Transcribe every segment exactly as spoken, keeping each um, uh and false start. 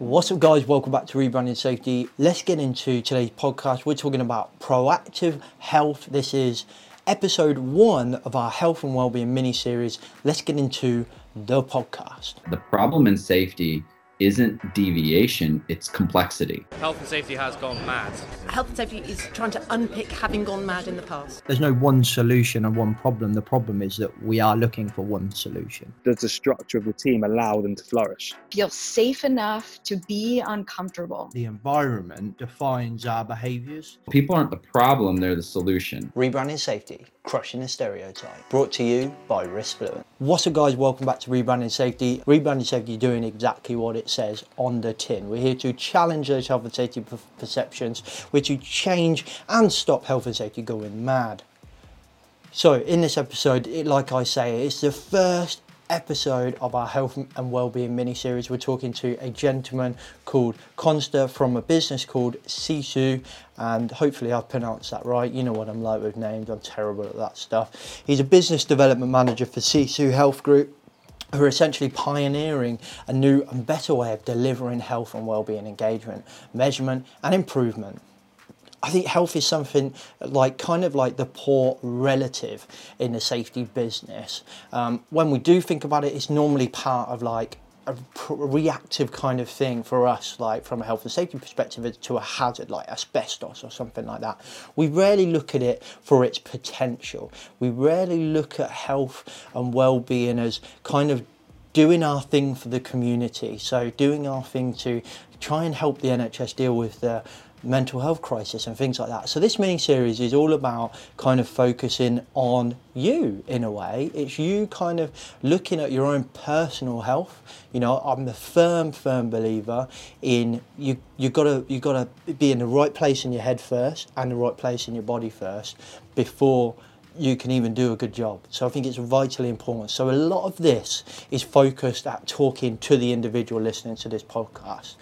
What's up guys, welcome back to Rebranding Safety. Let's get into today's podcast. We're talking about proactive health. This is episode one of our health and wellbeing mini series. Let's get into the podcast. The problem in safety isn't deviation, it's complexity. Health and safety has gone mad. Health and safety is trying to unpick having gone mad in the past. There's no one solution and one problem. The problem is that we are looking for one solution. Does the structure of the team allow them to flourish? Feel safe enough to be uncomfortable. The environment defines our behaviours. People aren't the problem, they're the solution. Rebranding Safety, crushing the stereotype. Brought to you by Risk Fluent. What's up guys, welcome back to Rebranding Safety. Rebranding Safety doing exactly what it says on the tin. We're here to challenge those health and safety per- perceptions. We're to change and stop health and safety going mad. So in this episode, it, like I say, it's the first episode of our health and wellbeing mini series. We're talking to a gentleman called Konsta from a business called Sisu, and hopefully I've pronounced that right. You know what I'm like with names, I'm terrible at that stuff. He's a business development manager for Sisu Health Group, who are essentially pioneering a new and better way of delivering health and wellbeing engagement, measurement and improvement. I think health is something like kind of like the poor relative in the safety business. Um, when we do think about it, it's normally part of like a reactive kind of thing for us, like from a health and safety perspective, to a hazard like asbestos or something like that. We rarely look at it for its potential. We rarely look at health and well-being as kind of doing our thing for the community. So doing our thing to try and help the N H S deal with the mental health crisis and things like that. So this mini series is all about kind of focusing on you in a way. It's you kind of looking at your own personal health. You know, I'm a firm, firm believer in you. You gotta, you gotta be in the right place in your head first and the right place in your body first before you can even do a good job. So I think it's vitally important. So a lot of this is focused at talking to the individual listening to this podcast.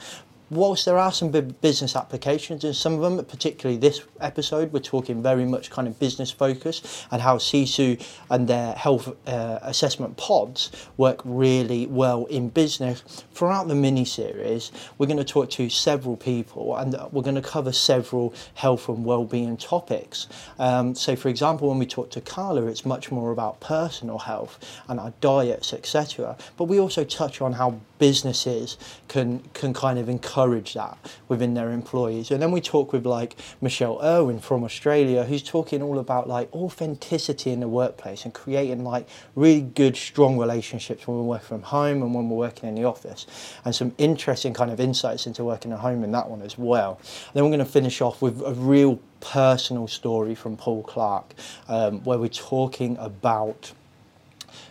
Whilst there are some business applications and some of them, particularly this episode, we're talking very much kind of business focus and how Sisu and their health uh, assessment pods work really well in business. Throughout the mini-series, we're going to talk to several people and we're going to cover several health and well-being topics. Um, so, for example, when we talk to Carla, it's much more about personal health and our diets, et cetera. But we also touch on how businesses can, can kind of encourage encourage that within their employees. And then we talk with like Michelle Irwin from Australia, who's talking all about like authenticity in the workplace and creating like really good, strong relationships when we work from home and when we're working in the office, and some interesting kind of insights into working at home in that one as well. And then we're going to finish off with a real personal story from Paul Clark, um, where we're talking about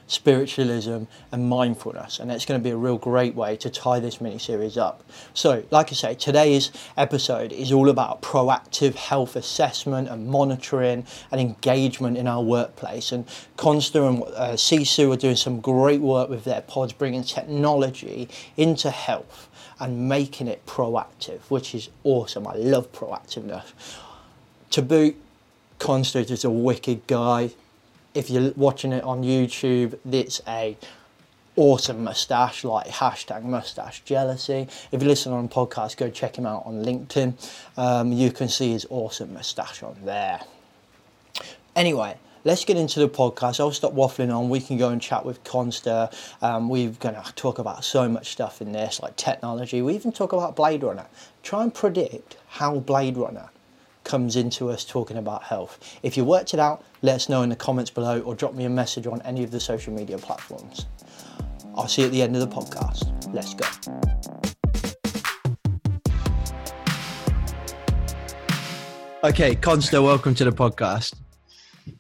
spiritualism and mindfulness, and it's going to be a real great way to tie this mini series up. So like I say, today's episode is all about proactive health assessment and monitoring and engagement in our workplace, and Konsta and uh, Sisu are doing some great work with their pods, bringing technology into health and making it proactive, which is awesome. I love proactiveness. To boot, Konsta is a wicked guy. If you're watching it on YouTube, it's a awesome moustache, like hashtag moustache jealousy. If you listen on podcast, go check him out on LinkedIn. Um, you can see his awesome moustache on there. Anyway, let's get into the podcast. I'll stop waffling on. We can go and chat with Konsta. Um, we're going to talk about so much stuff in this, like technology. We even talk about Blade Runner. Try and predict how Blade Runner comes into us talking about health. If you worked it out, let us know in the comments below or drop me a message on any of the social media platforms. I'll see you at the end of the podcast. Let's go. Okay, Konsta, welcome to the podcast.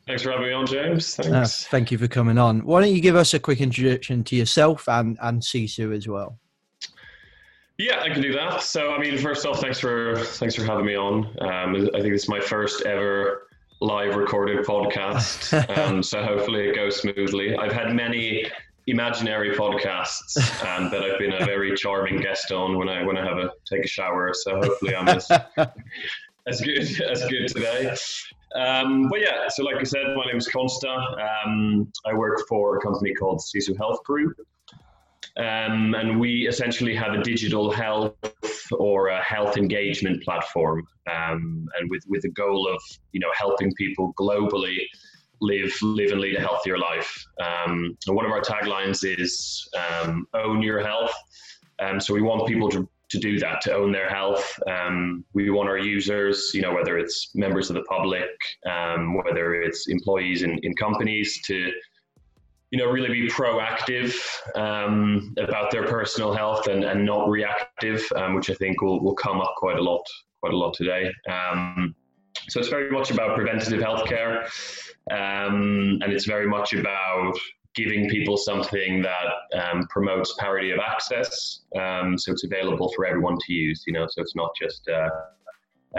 Thanks for having me on, James. Thanks. Uh, thank you for coming on. Why don't you give us a quick introduction to yourself and, and Sisu as well? Yeah, I can do that. So, I mean, first off, thanks for thanks for having me on. Um, I think this is my first ever live recorded podcast, um, so hopefully it goes smoothly. I've had many imaginary podcasts um, that I've been a very charming guest on when I when I have a take a shower. So hopefully I'm as as good as good today. Um, but yeah, so like I said, my name is Konsta. Um, I work for a company called Sisu Health Group. Um, and we essentially have a digital health or a health engagement platform, um, and with, with the goal of, you know, helping people globally live, live and lead a healthier life. Um, and one of our taglines is um, own your health. Um, so we want people to, to do that, to own their health. Um, we want our users, you know, whether it's members of the public, um, whether it's employees in, in companies, to you know, really be proactive um, about their personal health and, and not reactive, um, which I think will, will come up quite a lot, quite a lot today. Um, so it's very much about preventative healthcare, um, and it's very much about giving people something that um, promotes parity of access, um, so it's available for everyone to use. You know, so it's not just uh,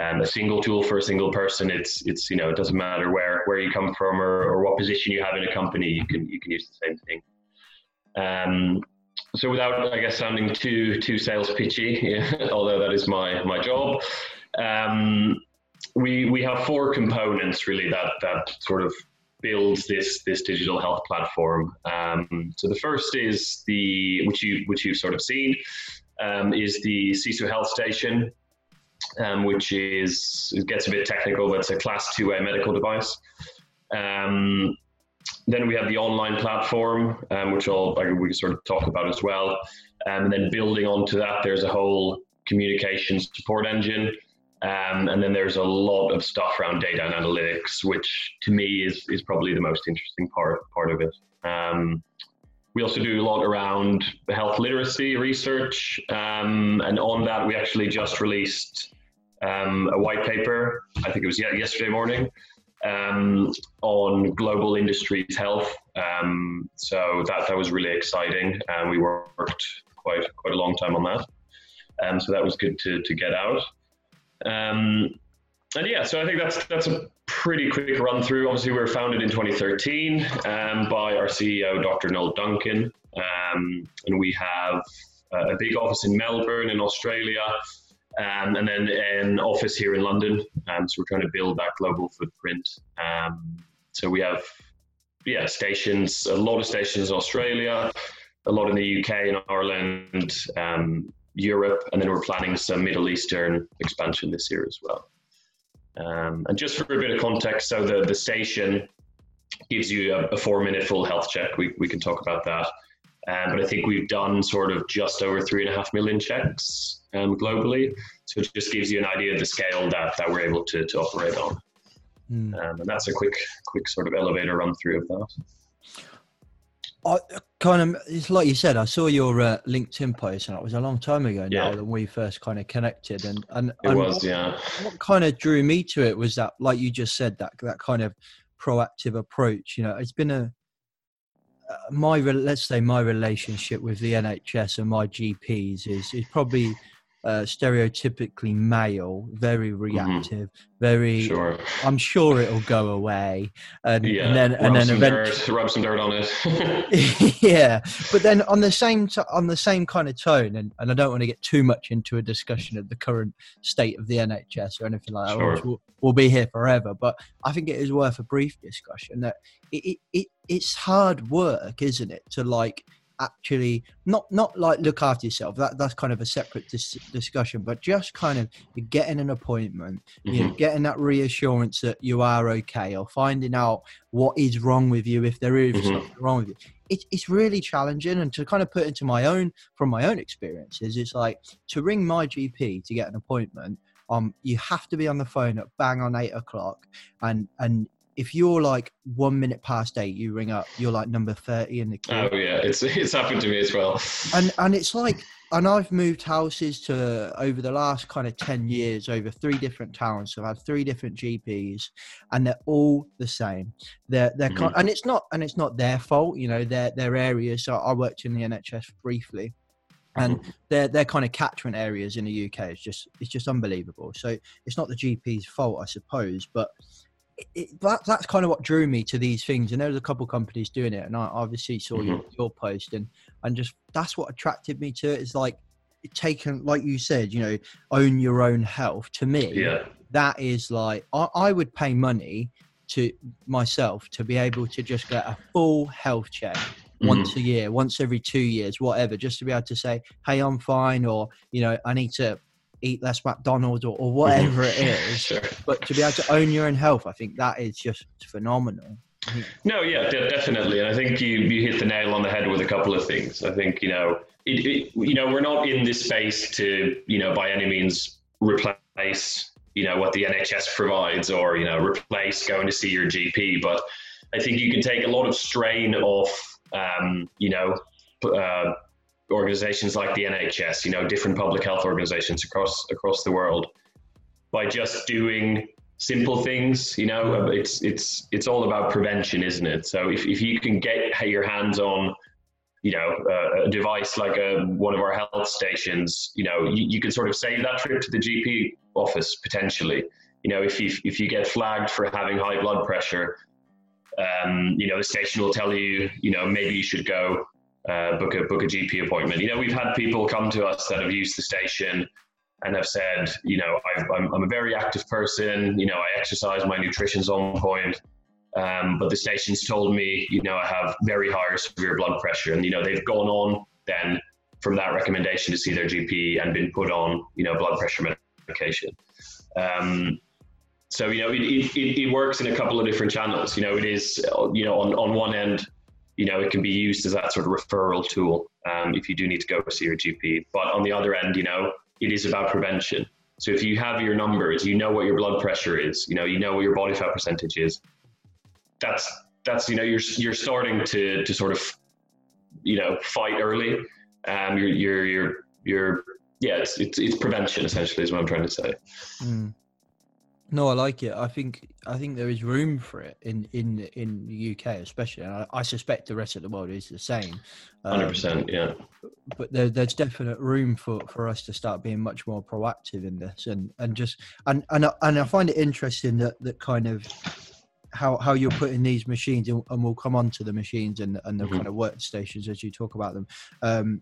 um, a single tool for a single person. It's it's you know, it doesn't matter where where you come from or, or what position you have in a company. You can you can use the same thing. Um, so without, I guess, sounding too too sales pitchy, yeah, although that is my my job. Um, we we have four components really that that sort of builds this this digital health platform. Um, so the first is the which you which you've sort of seen um, is the Sisu Health Station, um, which is it gets a bit technical, but it's a class two A medical device. Um, then we have the online platform, um, which I'll like, we can sort of talk about as well. Um, and then building onto that, there's a whole communication support engine. Um, and then there's a lot of stuff around data and analytics, which to me is, is probably the most interesting part, part of it. Um, we also do a lot around health literacy research. Um, and on that, we actually just released um, a white paper, I think it was yesterday morning, um, on global industries health. Um, so that, that was really exciting. And we worked quite, quite a long time on that. Um, so that was good to, to get out. Um, and yeah, so I think that's that's a pretty quick run through. Obviously, we were founded in twenty thirteen um, by our C E O, Doctor Noel Duncan, um, and we have a big office in Melbourne in Australia, um, and then an office here in London. Um, so we're trying to build that global footprint. Um, so we have yeah stations, a lot of stations in Australia, a lot in the U K and Ireland. Um, Europe, and then we're planning some Middle Eastern expansion this year as well. Um, and just for a bit of context, so the, the station gives you a, a four-minute full health check. We we can talk about that. Um, but I think we've done sort of just over three and a half million checks um, globally. So it just gives you an idea of the scale that, that we're able to, to operate on. Mm. Um, and that's a quick quick sort of elevator run through of that. I kind of, it's like you said, I saw your uh, LinkedIn post, and it was a long time ago now yeah. that we first kind of connected. And, and, it and was, what, yeah. What kind of drew me to it was that, like you just said, that that kind of proactive approach. You know, it's been a, uh, my, let's say my relationship with the N H S and my G Ps is, is probably uh, stereotypically male, very reactive, mm-hmm. very, sure. I'm sure it'll go away. And, yeah. and then, and rub then eventually rub some dirt on it. yeah. But then on the same, t- on the same kind of tone, and, and I don't want to get too much into a discussion of the current state of the N H S or anything like sure. that. We'll, we'll be here forever, but I think it is worth a brief discussion that it, it, it it's hard work, isn't it? To like, actually not not like look after yourself, that that's kind of a separate dis- discussion but just kind of getting an appointment, mm-hmm. you know, getting that reassurance that you are okay, or finding out what is wrong with you if there is mm-hmm. something wrong with you. It, it's really challenging, and to kind of put into my own from my own experiences, it's like to ring my G P to get an appointment, um you have to be on the phone at bang on eight o'clock, and and if you're like one minute past eight, you ring up, you're like number thirty in the queue. Oh yeah, it's it's happened to me as well. And and it's like, and I've moved houses to over the last kind of ten years, over three different towns. So I've had three different G Ps, and they're all the same. They're they're mm-hmm. and it's not and it's not their fault, you know. Their their areas. So I worked in the N H S briefly, and mm-hmm. their their kind of catchment areas in the U K is just it's just unbelievable. So it's not the G P's fault, I suppose, but. It, that, that's kind of what drew me to these things, and there was a couple of companies doing it, and I obviously saw mm-hmm. your, your post, and and just that's what attracted me to it. It's like taking, like you said, you know, own your own health. To me, yeah. that is like I, I would pay money to myself to be able to just get a full health check once mm-hmm. a year, once every two years, whatever, just to be able to say, hey, I'm fine, or, you know, I need to eat less McDonald's, or, or whatever it is. Sure. But to be able to own your own health, I think that is just phenomenal. No, yeah, definitely. And I think you, you hit the nail on the head with a couple of things. I think, you know, it, it, you know, we're not in this space to, you know, by any means replace, you know, what the N H S provides, or, you know, replace going to see your G P. But I think you can take a lot of strain off, um, you know, uh, organizations like the N H S, you know, different public health organizations across across the world, by just doing simple things. You know, it's it's it's all about prevention, isn't it? So if, if you can get your hands on, you know, uh, a device like a, one of our health stations, you know, you, you can sort of save that trip to the G P office potentially. You know, if you if you get flagged for having high blood pressure, um, you know, the station will tell you, you know, maybe you should go uh, book a book a G P appointment. You know, we've had people come to us that have used the station and have said, you know, I've, I'm, I'm a very active person, you know, I exercise, my nutrition's on point, um, but the station's told me, you know, I have very high or severe blood pressure. And, you know, they've gone on then from that recommendation to see their G P and been put on, you know, blood pressure medication. Um, so, you know, it, it, it works in a couple of different channels. You know, it is, you know, on, on one end, you know, it can be used as that sort of referral tool um, if you do need to go see your G P. But on the other end, you know, it is about prevention. So if you have your numbers, you know what your blood pressure is, you know, you know what your body fat percentage is. That's, that's, you know, you're, you're starting to, to sort of, you know, fight early. Um, you're, you're, you're, you're yeah, it's, it's, it's prevention essentially is what I'm trying to say. Mm. No, I like it. I think, I think there is room for it in, in, in the U K, especially. And I, I suspect the rest of the world is the same. Um, one hundred percent, yeah. But there, there's definite room for, for us to start being much more proactive in this, and, and just, and, and, I, and I find it interesting that, that kind of how, how you're putting these machines, and, and we'll come on to the machines and, and the mm-hmm. kind of workstations as you talk about them. Um,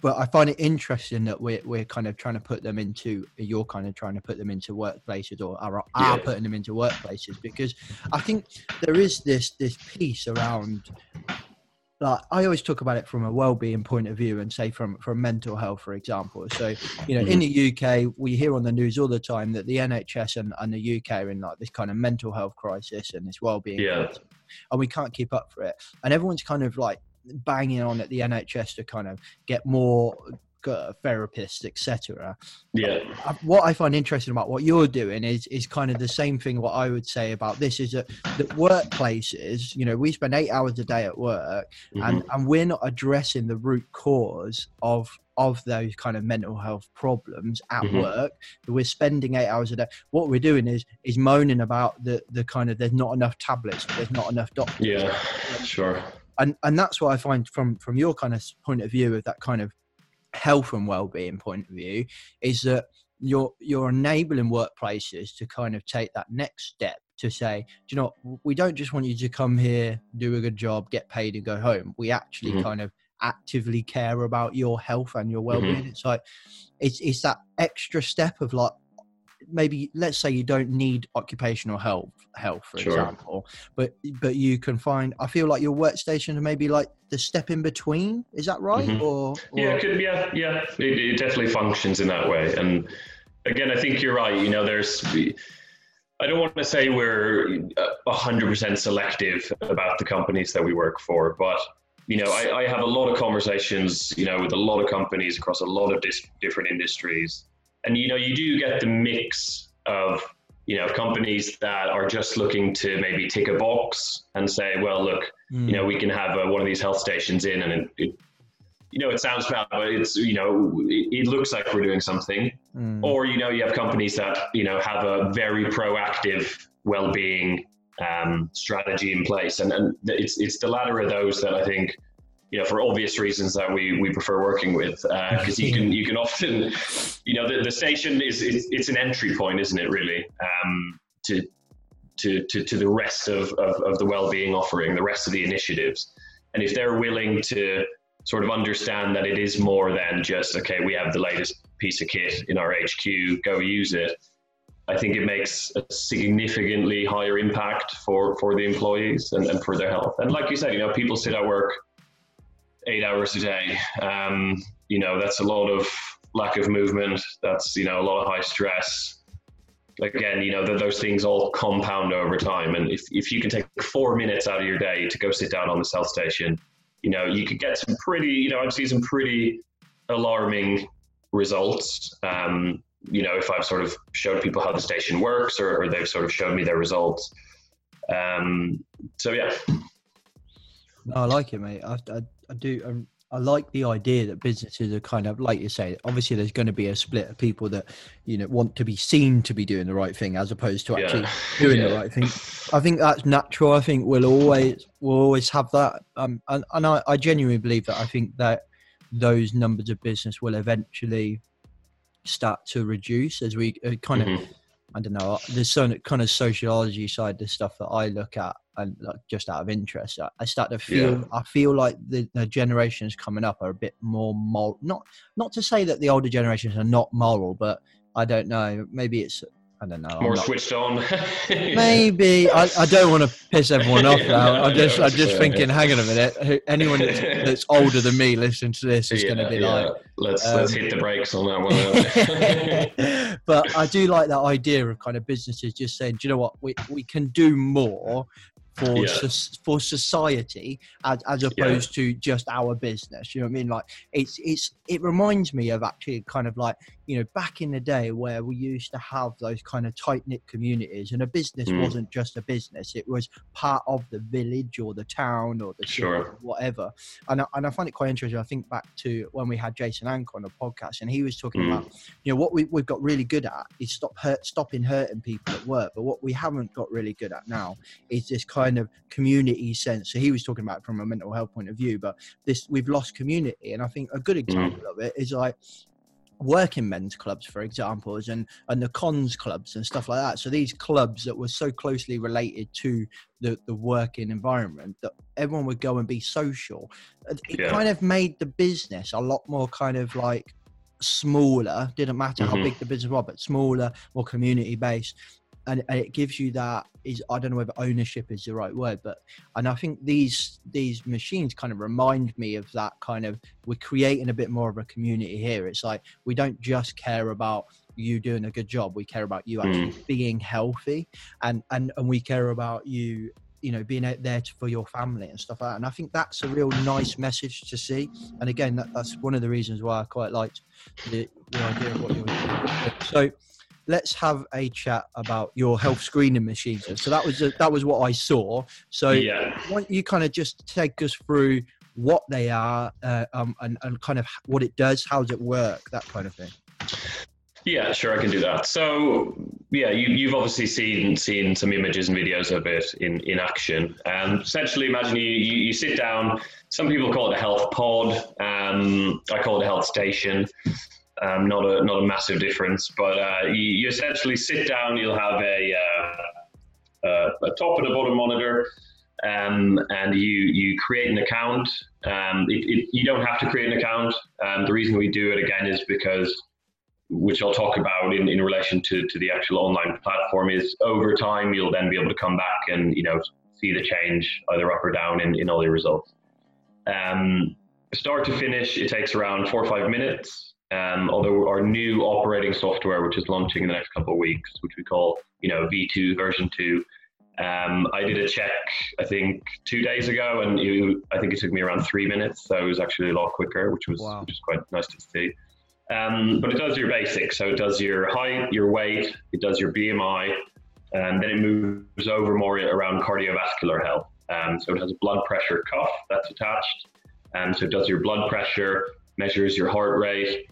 But I find it interesting that we're we're kind of trying to put them into, you're kind of trying to put them into workplaces, or are, are yeah. putting them into workplaces, because I think there is this this piece around, like I always talk about it from a well-being point of view, and say from from mental health, for example. So, you know, mm-hmm. in the U K, we hear on the news all the time that the N H S and, and the U K are in like this kind of mental health crisis and this well-being yeah. crisis, and we can't keep up for it. And everyone's kind of like banging on at the N H S to kind of get more therapists, et cetera. Yeah. What I find interesting about what you're doing is is kind of the same thing. What I would say about this is that the workplaces, you know, we spend eight hours a day at work, mm-hmm. and and we're not addressing the root cause of of those kind of mental health problems at mm-hmm. work. We're spending eight hours a day. What we're doing is is moaning about the the kind of, there's not enough tablets, there's not enough doctors. Yeah, sure. And and that's what I find from, from your kind of point of view, of that kind of health and well-being point of view, is that you're you're enabling workplaces to kind of take that next step to say, do you know, we don't just want you to come here, do a good job, get paid and go home. We actually mm-hmm. kind of actively care about your health and your well-being. Mm-hmm. It's like, it's it's that extra step of like, maybe let's say you don't need occupational health health for sure. example, but but you can find, I feel like your workstation maybe like the step in between, is that right? Mm-hmm. or, or yeah it could be yeah yeah it, it definitely functions in that way. And again, I think you're right. You know, there's, I don't want to say we're one hundred percent selective about the companies that we work for, but you know, I, I have a lot of conversations, you know, with a lot of companies across a lot of dis- different industries. And, you know, you do get the mix of, you know, companies that are just looking to maybe tick a box and say, well, look, mm. you know, we can have a, one of these health stations in, and it, it, you know, it sounds bad, but it's, you know, it, it looks like we're doing something. Mm. Or, you know, you have companies that, you know, have a very proactive well-being um, strategy in place. And, and it's it's the latter of those that I think, you know, for obvious reasons that we, we prefer working with, because uh, you can you can often, you know, the, the station is it's, it's an entry point, isn't it? Really, um, to, to to to the rest of, of of the well-being offering, the rest of the initiatives, and if they're willing to sort of understand that it is more than just, okay, we have the latest piece of kit in our H Q, go use it. I think it makes a significantly higher impact for, for the employees and, and for their health. And like you said, you know, people sit at work eight hours a day. Um, you know, that's a lot of lack of movement. That's, you know, a lot of high stress. Again, you know, th- those things all compound over time. And if, if you can take four minutes out of your day to go sit down on the South Station, you know, you could get some pretty, you know, I've seen some pretty alarming results. Um, you know, if I've sort of showed people how the station works, or, or they've sort of showed me their results. Um, so, yeah. No, I like it, mate. I, I, I do. I'm- I like the idea that businesses are kind of, like you say, obviously there's going to be a split of people that, you know, want to be seen to be doing the right thing as opposed to actually yeah. doing yeah. the right thing. I think that's natural. I think we'll always we'll always have that. Um, and, and I, I genuinely believe that I think that those numbers of business will eventually start to reduce as we kind of, mm-hmm. I don't know, there's some kind of sociology side to stuff that I look at, and like just out of interest, I start to feel yeah. I feel like the, the generations coming up are a bit more moral. Not not to say that the older generations are not moral, but I don't know. Maybe it's I don't know. More not, switched on. Maybe I, I don't want to piss everyone off now. no, I'm just no, I'm just thinking. Hang on a minute. Anyone that's, that's older than me listening to this is yeah, going to be yeah. like, let's um, let's hit the brakes on that one. But I do like that idea of kind of businesses just saying, do you know what, we we can do more. For yeah. so, for society as, as opposed yeah. to just our business, you know what I mean? Like it's it's it reminds me of actually kind of like, you know, back in the day where we used to have those kind of tight knit communities, and a business mm. wasn't just a business; it was part of the village or the town or the sure. city or whatever. And I, and I find it quite interesting. I think back to when we had Jason Anker on the podcast, and he was talking mm. about, you know, what we we've got really good at is stop hurt stopping hurting people at work, but what we haven't got really good at now is this kind. kind of community sense. So he was talking about it from a mental health point of view, but this we've lost community. And I think a good example mm. of it is like working men's clubs, for example, and and the cons clubs and stuff like that. So these clubs that were so closely related to the, the working environment that everyone would go and be social, it yeah. kind of made the business a lot more kind of like smaller, didn't matter mm-hmm. how big the business was, but smaller, more community based. And it gives you that is, I don't know whether ownership is the right word, but, and I think these, these machines kind of remind me of that kind of, we're creating a bit more of a community here. It's like, we don't just care about you doing a good job. We care about you actually mm. being healthy, and, and, and we care about you, you know, being out there for your family and stuff like that. And I think that's a real nice message to see. And again, that, that's one of the reasons why I quite liked the, the idea of what you're doing. So, let's have a chat about your health screening machine. So that was a, that was what I saw. So yeah. why don't you kind of just take us through what they are uh, um, and, and kind of what it does, how does it work, that kind of thing. Yeah, sure, I can do that. So yeah, you, you've obviously seen seen some images and videos of it in, in action. Um, essentially, imagine you, you, you sit down. Some people call it a health pod. Um, I call it a health station. Um, not a not a massive difference, but uh, you, you essentially sit down. You'll have a uh, uh, a top and a bottom monitor, um, and you you create an account. Um, it, it, you don't have to create an account. Um, the reason we do it again is because, which I'll talk about in, in relation to, to the actual online platform, is over time you'll then be able to come back and, you know, see the change either up or down in, in all your results. Um, start to finish, it takes around four or five minutes. Um, although our new operating software, which is launching in the next couple of weeks, which we call, you know, V two version two, um, I did a check, I think, two days ago, and it, I think it took me around three minutes. So it was actually a lot quicker, which was wow. which was quite nice to see. Um, but it does your basics. So it does your height, your weight, it does your B M I, and then it moves over more around cardiovascular health. Um, so it has a blood pressure cuff that's attached. Um, so it does your blood pressure, measures your heart rate.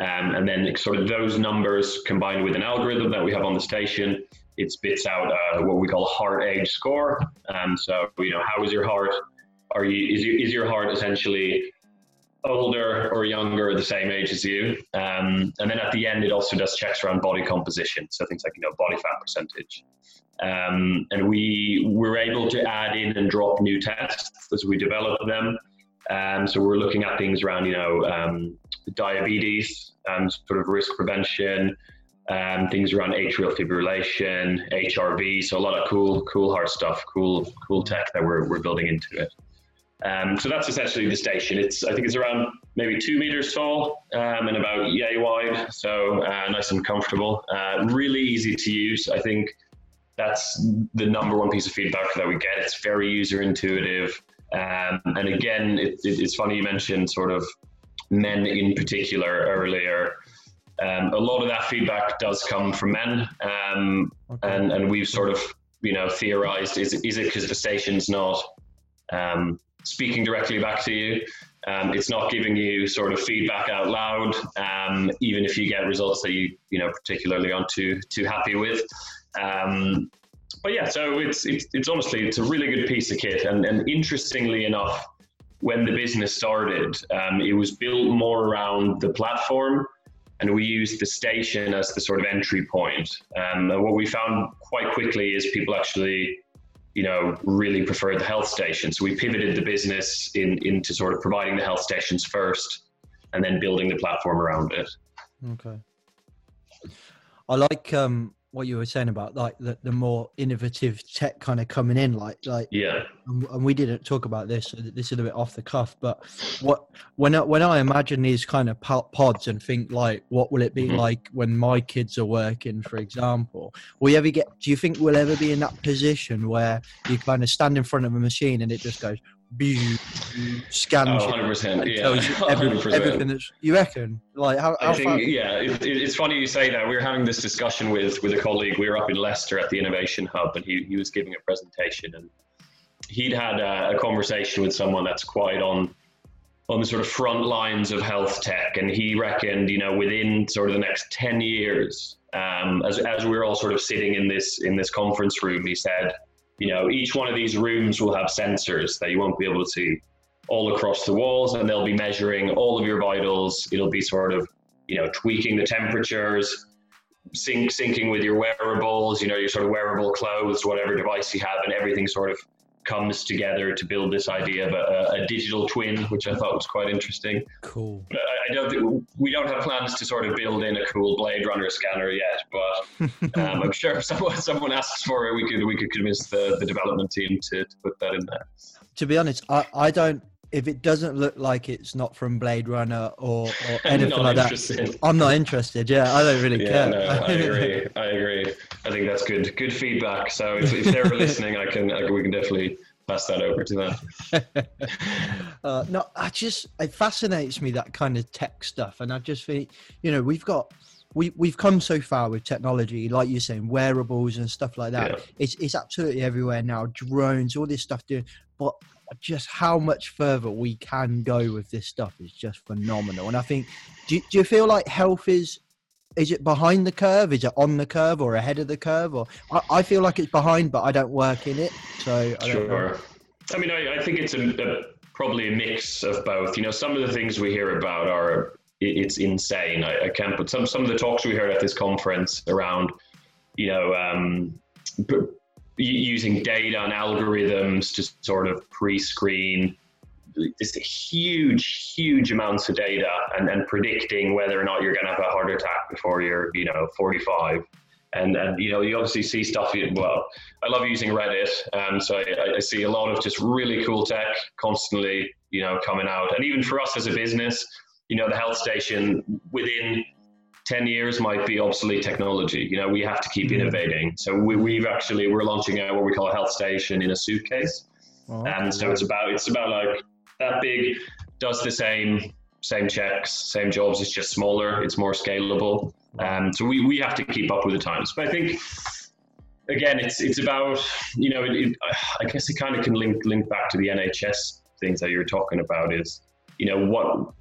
Um, and then sort of those numbers combined with an algorithm that we have on the station, it spits out uh, what we call heart age score. Um, so, you know, how is your heart? Are you is, you, is your heart essentially older or younger or the same age as you? Um, and then at the end, it also does checks around body composition. So things like, you know, body fat percentage. Um, and we we're able to add in and drop new tests as we develop them. Um, so we're looking at things around, you know, um, diabetes, um, sort of risk prevention, um, things around atrial fibrillation, H R V. So a lot of cool, cool hard stuff, cool, cool tech that we're, we're building into it. Um, so that's essentially the station. It's, I think it's around maybe two meters tall um, and about yay wide. So uh, nice and comfortable, uh, really easy to use. I think that's the number one piece of feedback that we get. It's very user intuitive. Um, and again, it, it, it's funny you mentioned sort of men in particular earlier. Um, a lot of that feedback does come from men. Um, okay. and, and we've sort of, you know, theorized, is, is it because the station's not um, speaking directly back to you? Um, it's not giving you sort of feedback out loud, um, even if you get results that you, you know, particularly aren't too, too happy with. Um, but yeah, so it's, it's, it's honestly, it's a really good piece of kit. And, and interestingly enough, when the business started, um, it was built more around the platform, and we used the station as the sort of entry point. Um, and what we found quite quickly is people actually, you know, really preferred the health station. So we pivoted the business in, into sort of providing the health stations first and then building the platform around it. Okay. I like, um, what you were saying about like the, the more innovative tech kind of coming in, like, like, yeah. And, and we didn't talk about this, so this is a bit off the cuff, but what, when I, when I imagine these kind of pods and think like, what will it be mm-hmm. like when my kids are working, for example, will you ever get, do you think we'll ever be in that position where you kind of stand in front of a machine and it just goes, scans oh, one hundred percent, yeah. tells you everything, everything that you reckon? Like, how, how I think, far- yeah, it, it, it's funny you say that. We were having this discussion with, with a colleague. We were up in Leicester at the Innovation Hub, and he, he was giving a presentation, and he'd had a, a conversation with someone that's quite on, on the sort of front lines of health tech. And he reckoned, you know, within sort of the next ten years, um, as, as we were all sort of sitting in this, in this conference room, he said, you know, each one of these rooms will have sensors that you won't be able to see all across the walls, and they'll be measuring all of your vitals. It'll be sort of, you know, tweaking the temperatures, sync, syncing with your wearables, you know, your sort of wearable clothes, whatever device you have, and everything sort of comes together to build this idea of a, a digital twin, which I thought was quite interesting. Cool. But I don't think, we don't have plans to sort of build in a cool Blade Runner scanner yet, but um, I'm sure if someone, someone asks for it, we could we could convince the, the development team to, to put that in there. To be honest, I, I don't, if it doesn't look like it's not from Blade Runner or, or anything like that, I'm not interested. Yeah, I don't really yeah, care. No, I agree. I agree. I think that's good. Good feedback. So if, if they're listening, I can. I, we can definitely pass that over to them. uh, no, I just it fascinates me, that kind of tech stuff, and I just think, you know, we've got. We, we've come so far with technology, like you're saying, wearables and stuff like that. Yeah. It's it's absolutely everywhere now. Drones, all this stuff doing, but just how much further we can go with this stuff is just phenomenal. And I think, do, do you feel like health is, is it behind the curve? Is it on the curve or ahead of the curve? Or I, I feel like it's behind, but I don't work in it. So I don't sure. know. I mean, I, I think it's a, a, probably a mix of both. You know, some of the things we hear about are, it's insane. I, I can't put some, some of the talks we heard at this conference around, you know, um, p- using data and algorithms to sort of pre-screen this huge, huge amounts of data and then predicting whether or not you're going to have a heart attack before you're, you know, forty-five. And, and, you know, you obviously see stuff, well, I love using Reddit. Um, so I, I see a lot of just really cool tech constantly, you know, coming out. And even for us as a business, you know, the health station within ten years might be obsolete technology. You know, we have to keep innovating. So we, we've actually, we're launching a, what we call a health station in a suitcase. Oh, and so it's about, it's about like that big, does the same, same checks, same jobs. It's just smaller. It's more scalable. Um, so we, we have to keep up with the times. But I think, again, it's, it's about, you know, it, it, I guess it kind of can link, link back to the N H S things that you were talking about is, you know, what,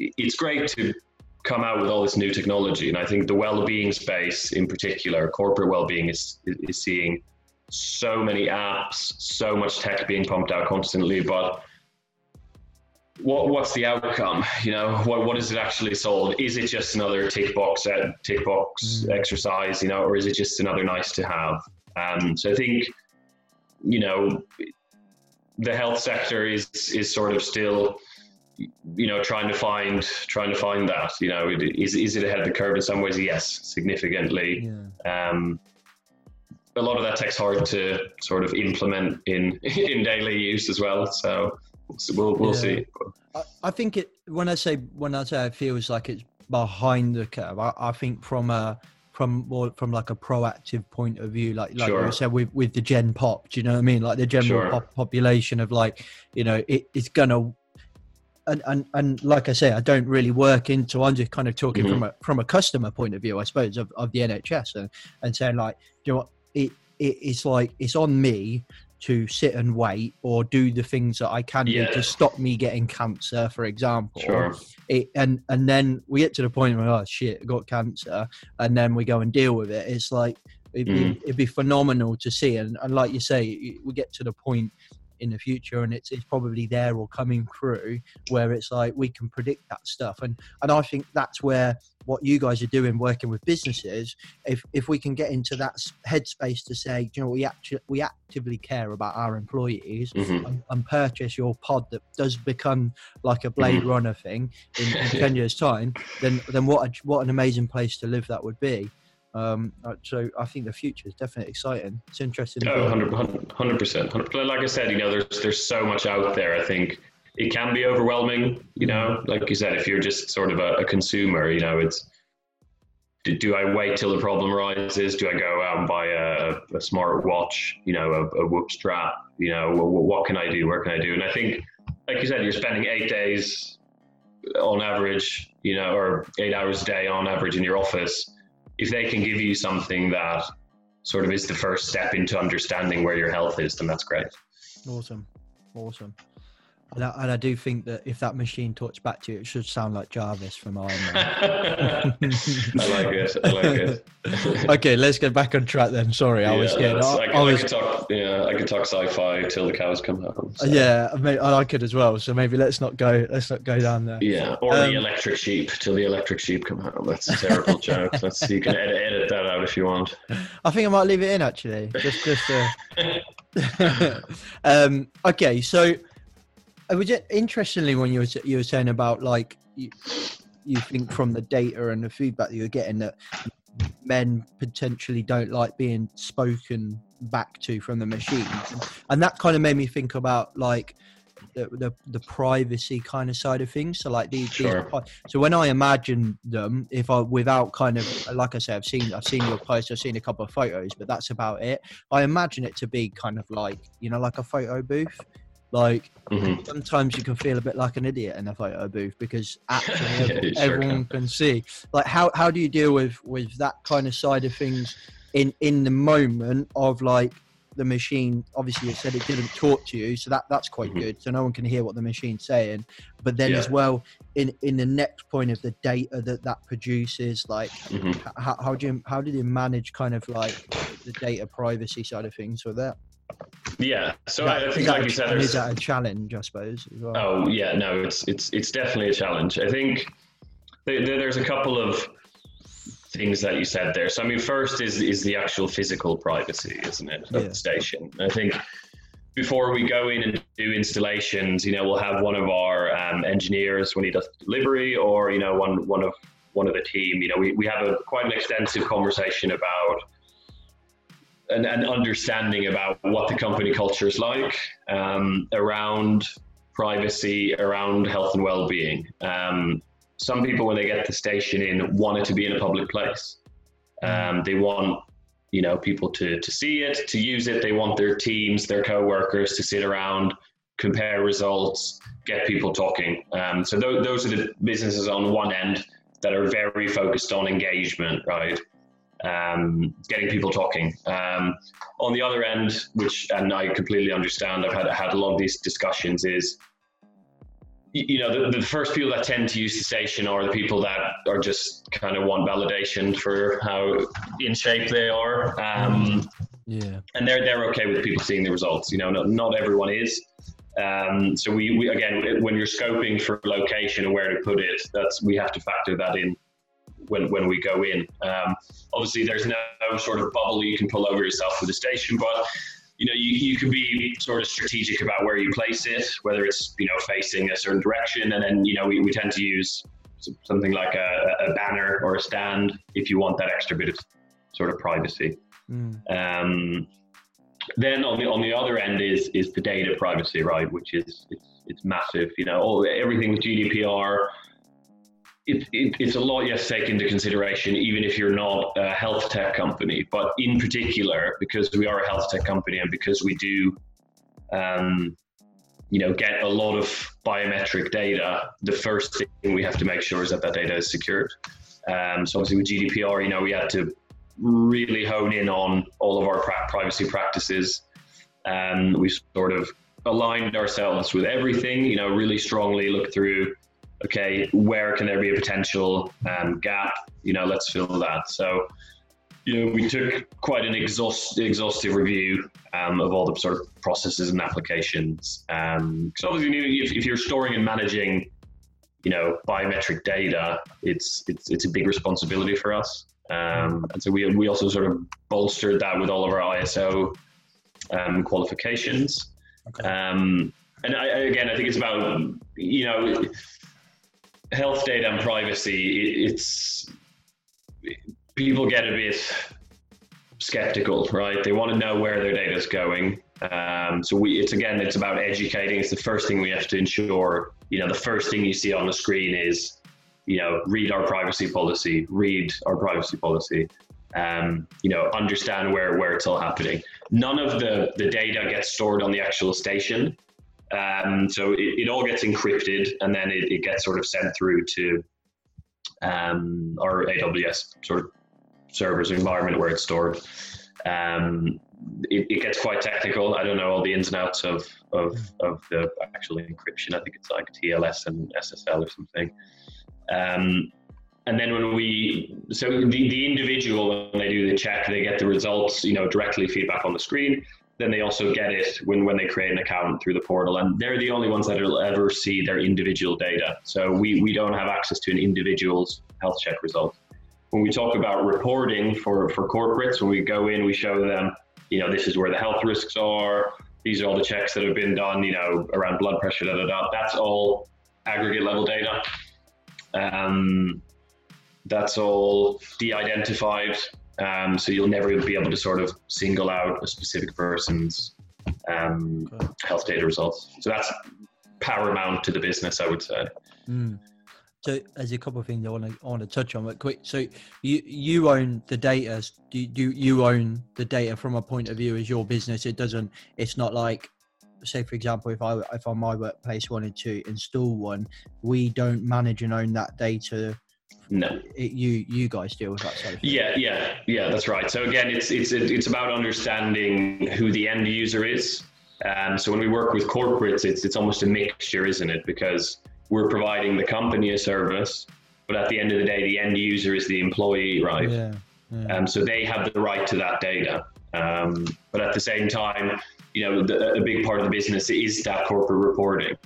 it's great to come out with all this new technology. And I think the well-being space in particular, corporate well-being is, is seeing so many apps, so much tech being pumped out constantly, but what what's the outcome? You know, what what is it actually solve? Is it just another tick box, tick box exercise, you know, or is it just another nice to have? Um, so I think, you know, the health sector is is sort of still you know, trying to find trying to find that, you know, is is it ahead of the curve in some ways? Yes, significantly. Yeah. Um, a lot of that tech's hard to sort of implement in in daily use as well. So we'll we'll yeah. see. I, I think it when I say when I say it feels like it's behind the curve. I, I think from a from more from like a proactive point of view, like like sure. you said with with the Gen Pop. Do you know what I mean? Like the general sure. pop population of like, you know, it, it's gonna. And, and and like I say, I don't really work into. I'm just kind of talking mm-hmm. from a from a customer point of view, I suppose, of, of the N H S, and, and saying like, you know what, it, it it's like it's on me to sit and wait or do the things that I can yeah. do to stop me getting cancer, for example. Sure. It, and and then we get to the point where, oh shit, I got cancer, and then we go and deal with it. It's like it'd, mm. be, it'd be phenomenal to see, and, and like you say, we get to the point in the future, and it's, it's probably there or coming through where it's like we can predict that stuff, and and I think that's where what you guys are doing, working with businesses, if if we can get into that headspace to say, you know, we actually we actively care about our employees mm-hmm. and, and purchase your pod that does become like a Blade mm-hmm. Runner thing in, in ten years time, then then what a, what an amazing place to live that would be. Um, so I think the future is definitely exciting. It's interesting. Oh, one hundred percent. Like I said, you know, there's there's so much out there. I think it can be overwhelming, you know, like you said, if you're just sort of a, a consumer, you know, it's, do, do I wait till the problem arises? Do I go out and buy a, a smart watch, you know, a, a whoop strap, you know, what, what can I do? Where can I do? And I think, like you said, you're spending eight days on average, you know, or eight hours a day on average in your office. If they can give you something that sort of is the first step into understanding where your health is, then that's great. Awesome. Awesome. And I, and I do think that if that machine talks back to you, it should sound like Jarvis from Iron Man. I like it. I like it. Okay, let's get back on track then. Sorry, I yeah, was getting... I, I, could, I, was, I could talk, yeah, I could talk sci-fi till the cows come home. So. Yeah, I, mean, I could as well. So maybe let's not go Let's not go down there. Yeah, or um, the electric sheep till the electric sheep come home. That's a terrible joke. That's, you can edit, edit that out if you want. I think I might leave it in, actually. Just, just. Uh... um, okay, so... I was just, interestingly, when you were you were saying about like you, you think from the data and the feedback that you're getting that men potentially don't like being spoken back to from the machines, and that kind of made me think about like the the, the privacy kind of side of things. So like these, sure. these, so when I imagine them, if I without kind of like I say, I've seen I've seen your post, I've seen a couple of photos, but that's about it. I imagine it to be kind of like, you know, like a photo booth. Like mm-hmm. sometimes you can feel a bit like an idiot in a photo booth because actually yeah, everyone sure can. can see. Like how, how do you deal with, with that kind of side of things in, in the moment of like the machine? Obviously you said it didn't talk to you, so that, that's quite mm-hmm. good. So no one can hear what the machine's saying. But then yeah. as well in, in the next point of the data that that produces, like mm-hmm. how, how do you how did you manage kind of like the data privacy side of things with that? Yeah, so that, I think, like you said, there's, is that a challenge, I suppose? As well? Oh yeah, no, it's it's it's definitely a challenge. I think th- th- there's a couple of things that you said there. So I mean, first is is the actual physical privacy, isn't it, of yeah. the station? I think before we go in and do installations, you know, we'll have one of our um, engineers when he does delivery, or you know, one one of one of the team. You know, we we have a quite an extensive conversation about. And, and understanding about what the company culture is like um, around privacy, around health and well-being. Um, some people, when they get the station in, want it to be in a public place. Um, they want, you know, people to to see it, to use it. They want their teams, their co-workers to sit around, compare results, get people talking. Um, so th- those are the businesses on one end that are very focused on engagement, right? Um, getting people talking. Um, on the other end, which and I completely understand, I've had had a lot of these discussions. Is you know the, the first people that tend to use the station are the people that are just kind of want validation for how in shape they are. Um, yeah, and they're they're okay with people seeing the results. You know, not not everyone is. Um, so we, we again, when you're scoping for location and where to put it, that's we have to factor that in. When when we go in, um, obviously there's no, no sort of bubble you can pull over yourself with the station, but you know, you, you can be sort of strategic about where you place it, whether it's, you know, facing a certain direction. And then, you know, we, we tend to use something like a, a banner or a stand if you want that extra bit of sort of privacy. Mm. Um, then on the on the other end is is the data privacy, right? Which is it's it's massive. You know, all, everything with G D P R. It, it, it's a lot you have to take into consideration, even if you're not a health tech company. But in particular, because we are a health tech company and because we do, um, you know, get a lot of biometric data, the first thing we have to make sure is that that data is secured. Um, so obviously with G D P R, you know, we had to really hone in on all of our pra- privacy practices. Um, we sort of aligned ourselves with everything, you know, really strongly looked through, okay, where can there be a potential um, gap? You know, let's fill that. So, you know, we took quite an exhaust, exhaustive review um, of all the sort of processes and applications. Um, so obviously, if, if you're storing and managing, you know, biometric data, it's it's it's a big responsibility for us. Um, and so we we also sort of bolstered that with all of our I S O um, qualifications. Okay. Um, and I, again, I think it's about, you know, health data and privacy, it's, people get a bit skeptical, right? They want to know where their data is going. Um, so we, it's again, it's about educating. It's the first thing we have to ensure, you know, the first thing you see on the screen is, you know, read our privacy policy, read our privacy policy, um, you know, understand where, where it's all happening. None of the, the data gets stored on the actual station. Um, so it, it all gets encrypted and then it, it gets sort of sent through to um, our A W S sort of servers environment where it's stored. Um, it, it gets quite technical. I don't know all the ins and outs of, of, of the actual encryption. I think it's like T L S and S S L or something. Um, and then when we, so the, the individual, when they do the check, they get the results, you know, directly feedback on the screen. Then they also get it when, when they create an account through the portal, and they're the only ones that will ever see their individual data. So we, we don't have access to an individual's health check result. When we talk about reporting for, for corporates, when we go in, we show them, you know, this is where the health risks are. These are all the checks that have been done, you know, around blood pressure, da, da, da. That's all aggregate level data. Um, that's all de-identified. Um, so you'll never be able to sort of single out a specific person's um, okay. health data results. So that's paramount to the business, I would say. Mm. So there's a couple of things I want to I want to touch on, but quick. So you you own the data. Do you, you own the data from a point of view as your business? It doesn't. It's not like, say for example, if I if on my workplace wanted to install one, we don't manage and own that data. No, it, you you guys deal with that sort of thing. Yeah, yeah, yeah. That's right. So again, it's it's it's about understanding who the end user is. Um, so when we work with corporates, it's it's almost a mixture, isn't it? Because we're providing the company a service, but at the end of the day, the end user is the employee, right? Yeah. yeah. Um, so they have the right to that data. Um, but at the same time, you know, the, a big part of the business is that corporate reporting.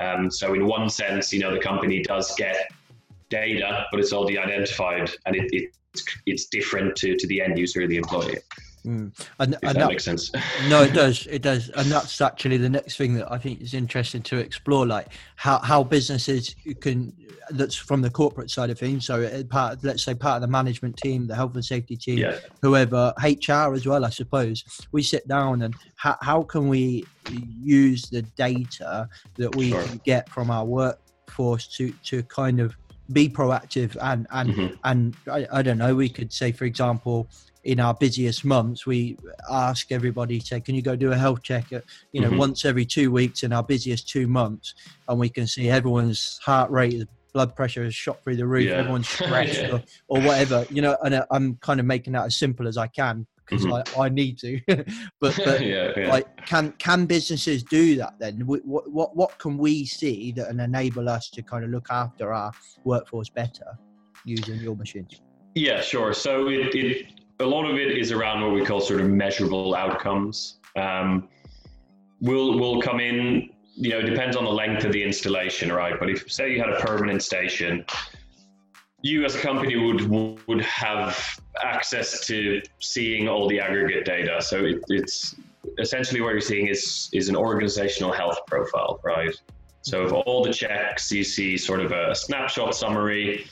Um, so in one sense, you know, the company does get data, but it's all de-identified, and it, it it's, it's different to, to the end user, the employee. Mm. And, if and that, that makes sense. No, it does. It does. And that's actually the next thing that I think is interesting to explore, like how, how businesses can, that's from the corporate side of things. So part, let's say part of the management team, the health and safety team, yeah. whoever, H R as well, I suppose, we sit down and how, how can we use the data that we sure. get from our workforce to, to kind of be proactive and and mm-hmm. and I, I don't know, we could say for example in our busiest months we ask everybody, say, can you go do a health check at, you know mm-hmm. once every two weeks in our busiest two months, and we can see everyone's heart rate, blood pressure has shot through the roof, yeah. everyone's stressed yeah. or, or whatever, you know, and I'm kind of making that as simple as I can because mm-hmm. I, I need to but, but yeah, yeah. like can can businesses do that then? What what what can we see that can enable us to kind of look after our workforce better using your machines? Yeah, sure. So it, it a lot of it is around what we call sort of measurable outcomes. um we'll we'll come in, you know, it depends on the length of the installation, right? But if say you had a permanent station, you as a company would would have access to seeing all the aggregate data. So it, it's essentially what you're seeing is, is an organizational health profile, right? So of all the checks, you see sort of a snapshot summary.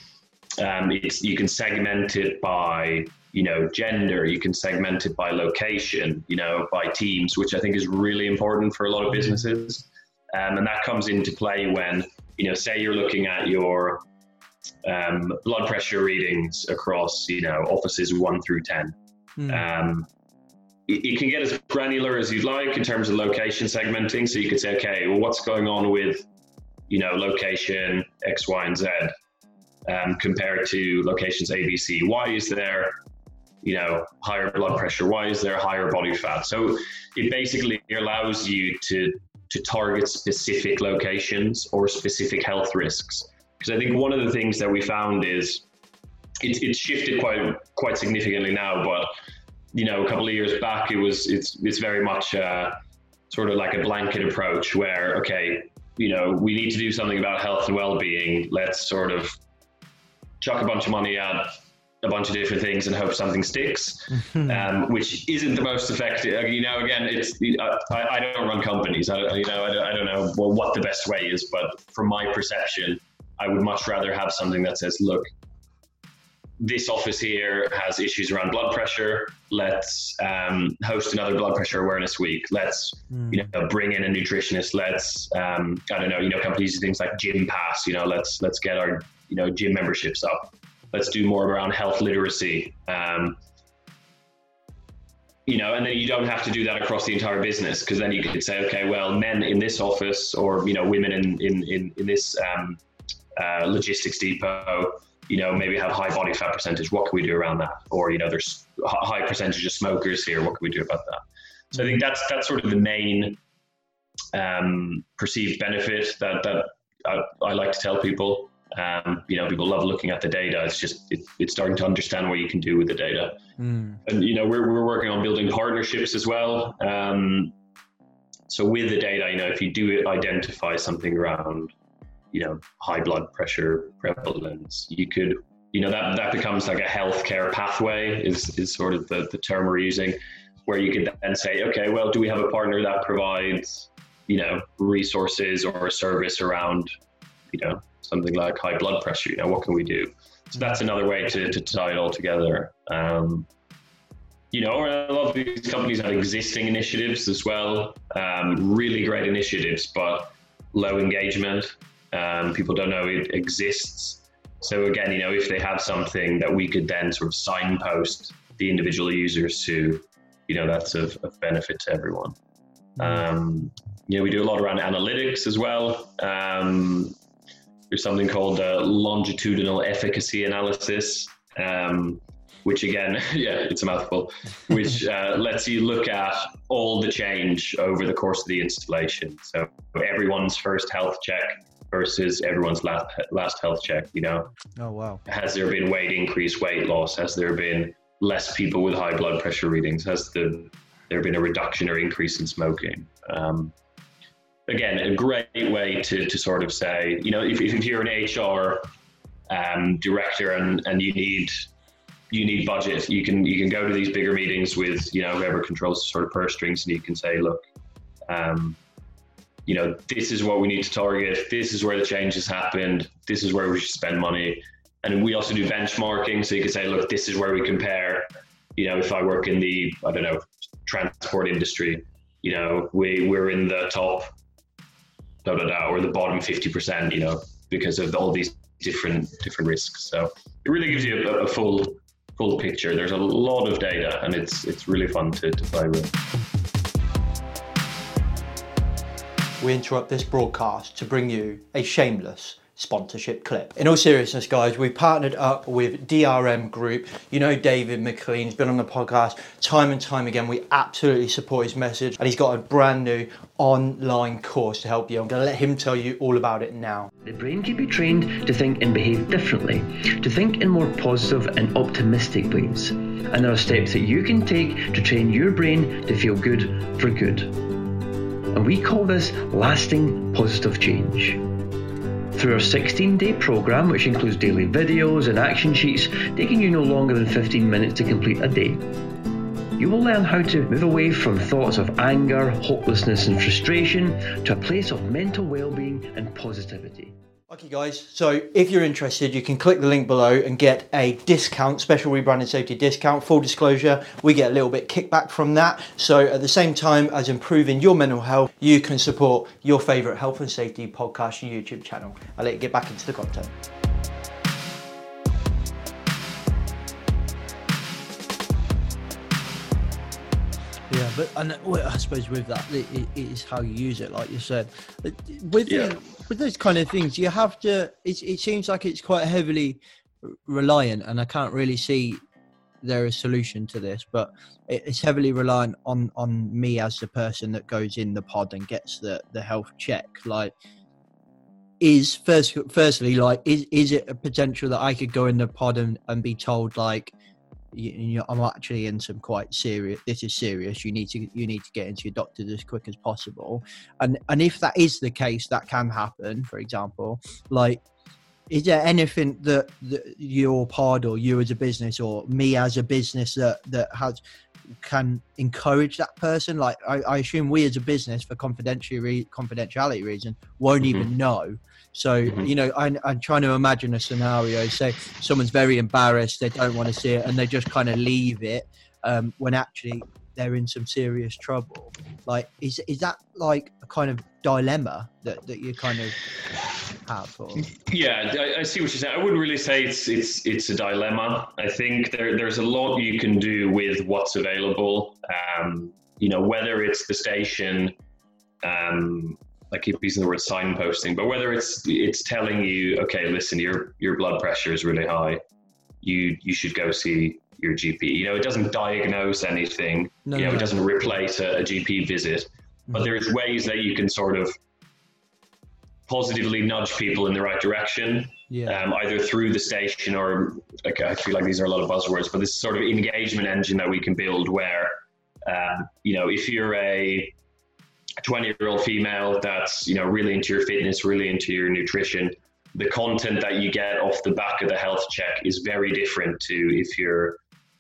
Um, it's, you can segment it by, you know, gender, you can segment it by location, you know, by teams, which I think is really important for a lot of businesses. Um, and that comes into play when, you know, say you're looking at your um, blood pressure readings across, you know, offices one through ten. Mm. Um, you can get as granular as you'd like in terms of location segmenting. So you could say, okay, well, what's going on with, you know, location X, Y, and Z um, compared to locations A, B, C? Why is there, you know, higher blood pressure? Why is there higher body fat? So it basically allows you to to target specific locations or specific health risks. Because I think one of the things that we found is it's it shifted quite quite significantly now, but you know, a couple of years back, it was it's it's very much uh, sort of like a blanket approach where, okay, you know, we need to do something about health and well-being. Let's sort of chuck a bunch of money at a bunch of different things and hope something sticks, um, which isn't the most effective. You know, again, it's I, I don't run companies. I, you know, I don't, I don't know what the best way is, but from my perception, I would much rather have something that says, look, this office here has issues around blood pressure. Let's um, host another blood pressure awareness week. Let's, mm. you know, bring in a nutritionist. Let's, um, I don't know, you know, companies do things like Gym Pass. You know, let's let's get our, you know, gym memberships up. Let's do more around health literacy. Um, you know, and then you don't have to do that across the entire business, because then you could say, okay, well, men in this office, or you know, women in in in, in this um, uh, logistics depot, you know, maybe have high body fat percentage. What can we do around that? Or, you know, there's a high percentage of smokers here. What can we do about that? So I think that's that's sort of the main um, perceived benefit that, that I, I like to tell people. Um, you know, people love looking at the data. It's just, it, it's starting to understand what you can do with the data. Mm. And, you know, we're we're working on building partnerships as well. Um, so with the data, you know, if you do identify something around, you know, high blood pressure prevalence, you could, you know, that, that becomes like a healthcare pathway is, is sort of the, the term we're using, where you could then say, okay, well, do we have a partner that provides, you know, resources or a service around, you know, something like high blood pressure, you know, what can we do? So that's another way to, to tie it all together. Um, you know, a lot of these companies have existing initiatives as well, um, really great initiatives, but low engagement. Um, people don't know it exists. So again, you know, if they have something that we could then sort of signpost the individual users to, you know, that's of, of benefit to everyone. Um, you know, we do a lot around analytics as well. Um, there's something called uh, longitudinal efficacy analysis, um, which again, yeah, it's a mouthful, which uh, lets you look at all the change over the course of the installation. So everyone's first health check versus everyone's last, last health check, you know? Oh, wow. Has there been weight increase, weight loss? Has there been less people with high blood pressure readings? Has the, there been a reduction or increase in smoking? Um, again, a great way to, to sort of say, you know, if, if you're an H R um, director and, and you need you need budget, you can, you can go to these bigger meetings with, you know, whoever controls the sort of purse strings, and you can say, look, um, you know, this is what we need to target. This is where the change has happened. This is where we should spend money. And we also do benchmarking. So you can say, look, this is where we compare. You know, if I work in the, I don't know, transport industry, you know, we, we're in the top, da, da, da, or the bottom fifty percent, you know, because of all these different different risks. So it really gives you a, a full, full picture. There's a lot of data, and it's, it's really fun to, to play with. We interrupt this broadcast to bring you a shameless sponsorship clip. In all seriousness, guys, we partnered up with D R M Group. You know, David McLean's been on the podcast time and time again. We absolutely support his message, and he's got a brand new online course to help you. I'm going to let him tell you all about it now. The brain can be trained to think and behave differently, to think in more positive and optimistic ways. And there are steps that you can take to train your brain to feel good for good. And we call this lasting positive change. Through our sixteen-day program, which includes daily videos and action sheets, taking you no longer than fifteen minutes to complete a day. You will learn how to move away from thoughts of anger, hopelessness and frustration to a place of mental well-being and positivity. Okay guys, so if you're interested, you can click the link below and get a discount, special Rebranding Safety discount. Full disclosure, we get a little bit kickback from that. So at the same time as improving your mental health, you can support your favorite health and safety podcast and YouTube channel. I'll let you get back into the content. Yeah, but and I suppose with that, it, it is how you use it, like you said. With yeah. the, with those kind of things, you have to. It, it seems like it's quite heavily reliant, and I can't really see there a solution to this. But it, it's heavily reliant on on me as the person that goes in the pod and gets the the health check. Like, is first, firstly, like, is is it a potential that I could go in the pod and, and be told like, You, you know, I'm actually in some quite serious, this is serious, you need to you need to get into your doctor as quick as possible? And and if that is the case, that can happen, for example, like, is there anything that, that your pod or you as a business or me as a business that that has can encourage that person? Like, I, I assume we as a business, for confidentiality re- confidentiality reason, won't mm-hmm. even know. So, mm-hmm. you know, I'm, I'm trying to imagine a scenario. Say someone's very embarrassed, they don't want to see it, and they just kind of leave it um, when actually they're in some serious trouble. Like, is is that like a kind of dilemma that, that you kind of have? Or? Yeah, I, I see what you're saying. I wouldn't really say it's it's it's a dilemma. I think there there's a lot you can do with what's available. Um, you know, whether it's the station. Um, I keep using the word signposting, but whether it's it's telling you, okay, listen, your your blood pressure is really high, you you should go see your G P. You know, it doesn't diagnose anything. No, you know, no. It doesn't replace a, a G P visit. But there's ways that you can sort of positively nudge people in the right direction, yeah. um, either through the station or, like, I feel like these are a lot of buzzwords, but this sort of engagement engine that we can build where, um, you know, if you're a twenty-year-old female that's, you know, really into your fitness, really into your nutrition, the content that you get off the back of the health check is very different to if you're,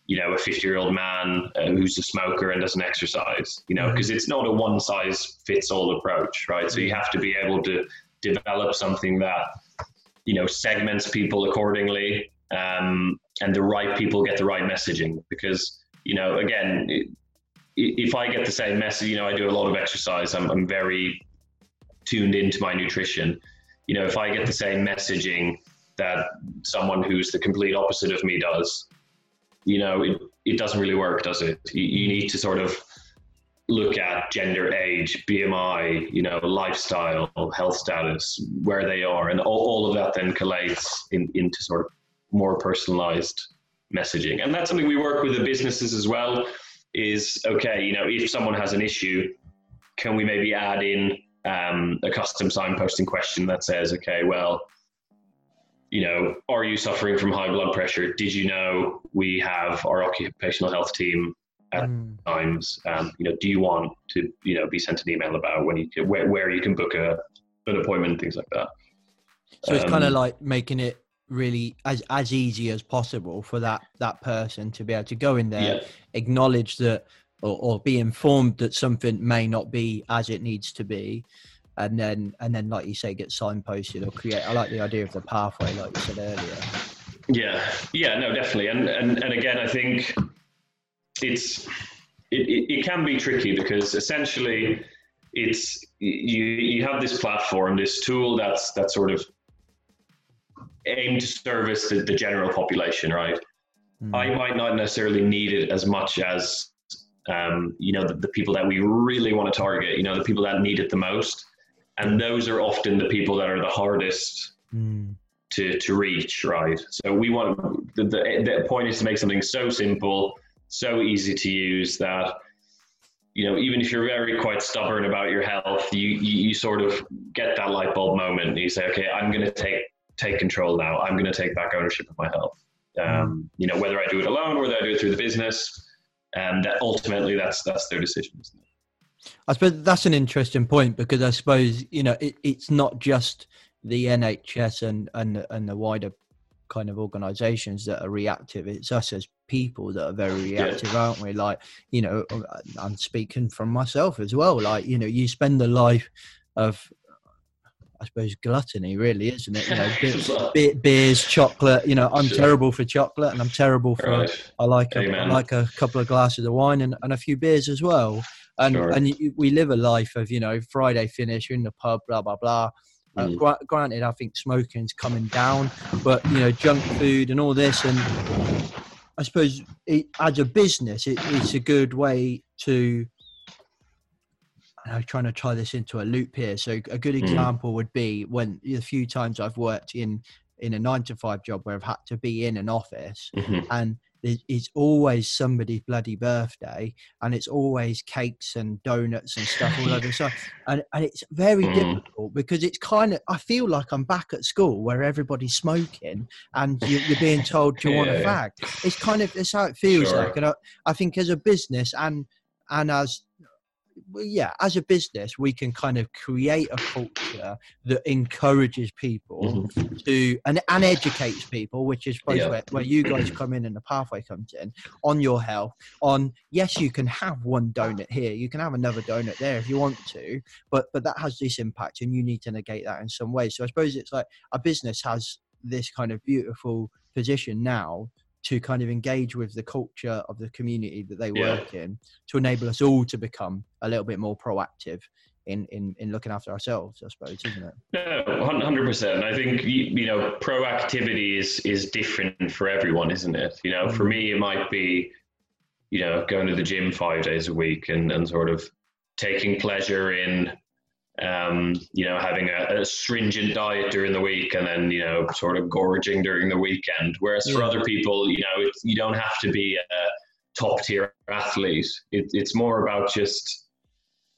you know, a fifty-year-old man uh, who's a smoker and doesn't exercise, you know, because it's not a one-size-fits-all approach, right? So you have to be able to develop something that, you know, segments people accordingly, um, and the right people get the right messaging. Because, you know, again, it, if I get the same message, you know, I do a lot of exercise, I'm, I'm very tuned into my nutrition. You know, if I get the same messaging that someone who's the complete opposite of me does, you know, it, it doesn't really work, does it? You, you need to sort of look at gender, age, B M I, you know, lifestyle, health status, where they are, and all, all of that then collates in, into sort of more personalized messaging. And that's something we work with the businesses as well, is, okay, you know, if someone has an issue, can we maybe add in um, a custom signposting question that says, okay, well, you know, are you suffering from high blood pressure? Did you know we have our occupational health team at mm. times? Um, you know, do you want to, you know, be sent an email about when you can, where, where you can book a an appointment and things like that? So um, it's kind of like making it really as as easy as possible for that that person to be able to go in there, yeah. acknowledge that, or, or be informed that something may not be as it needs to be, and then and then like you say, get signposted or create. I like the idea of the pathway, like you said earlier. Yeah yeah no, definitely. And and, and again, I think it's it, it, it can be tricky, because essentially it's you you have this platform, this tool that's that sort of aim to service the, the general population, right? Mm. I might not necessarily need it as much as, um, you know, the, the people that we really want to target, you know, the people that need it the most. And those are often the people that are the hardest mm. to, to reach, right? So we want, the, the, the point is to make something so simple, so easy to use that, you know, even if you're very quite stubborn about your health, you, you, you sort of get that light bulb moment and you say, okay, I'm going to take take control now. I'm going to take back ownership of my health. Um, you know, whether I do it alone or whether I do it through the business, and um, that ultimately that's, that's their decision, isn't it? I suppose that's an interesting point, because I suppose, you know, it, it's not just the N H S and, and, and the wider kind of organizations that are reactive. It's us as people that are very reactive, yeah. aren't we? Like, you know, I'm speaking from myself as well. Like, you know, you spend the life of, I suppose, gluttony, really, isn't it? You know, beer, beer, beers, chocolate. You know, I'm sure. terrible for chocolate, and I'm terrible for. Right. I like a, I like a couple of glasses of wine and, and a few beers as well. And sure. and we live a life of, you know, Friday finish, you're in the pub, blah blah blah. Mm. Uh, gr- granted, I think smoking's coming down, but you know, junk food and all this, and I suppose it, as a business, it, it's a good way to. I'm trying to tie this into a loop here. So a good example mm. would be when a few times I've worked in, in a nine to five job where I've had to be in an office mm-hmm. and it's always somebody's bloody birthday and it's always cakes and donuts and stuff all over the side. And, and it's very mm. difficult because it's kind of, I feel like I'm back at school where everybody's smoking and you, you're being told, do you yeah. want a fag? It's kind of, it's how it feels sure. like. And I, I think as a business and, and as, Well, yeah, as a business, we can kind of create a culture that encourages people mm-hmm. to and, and educates people, which is yeah. where, where you guys come in and the pathway comes in, on your health, on, yes, you can have one donut here, you can have another donut there if you want to, but, but that has this impact and you need to negate that in some way. So I suppose it's like a business has this kind of beautiful position now to kind of engage with the culture of the community that they work yeah. in to enable us all to become a little bit more proactive in, in, in looking after ourselves, I suppose, isn't it? No, one hundred percent. I think, you know, proactivity is, is different for everyone, isn't it? You know, for me, it might be, you know, going to the gym five days a week and, and sort of taking pleasure in, um, you know, having a, a stringent diet during the week and then, you know, sort of gorging during the weekend. Whereas yeah. for other people, you know, it's, you don't have to be a top tier athlete. It, it's more about just,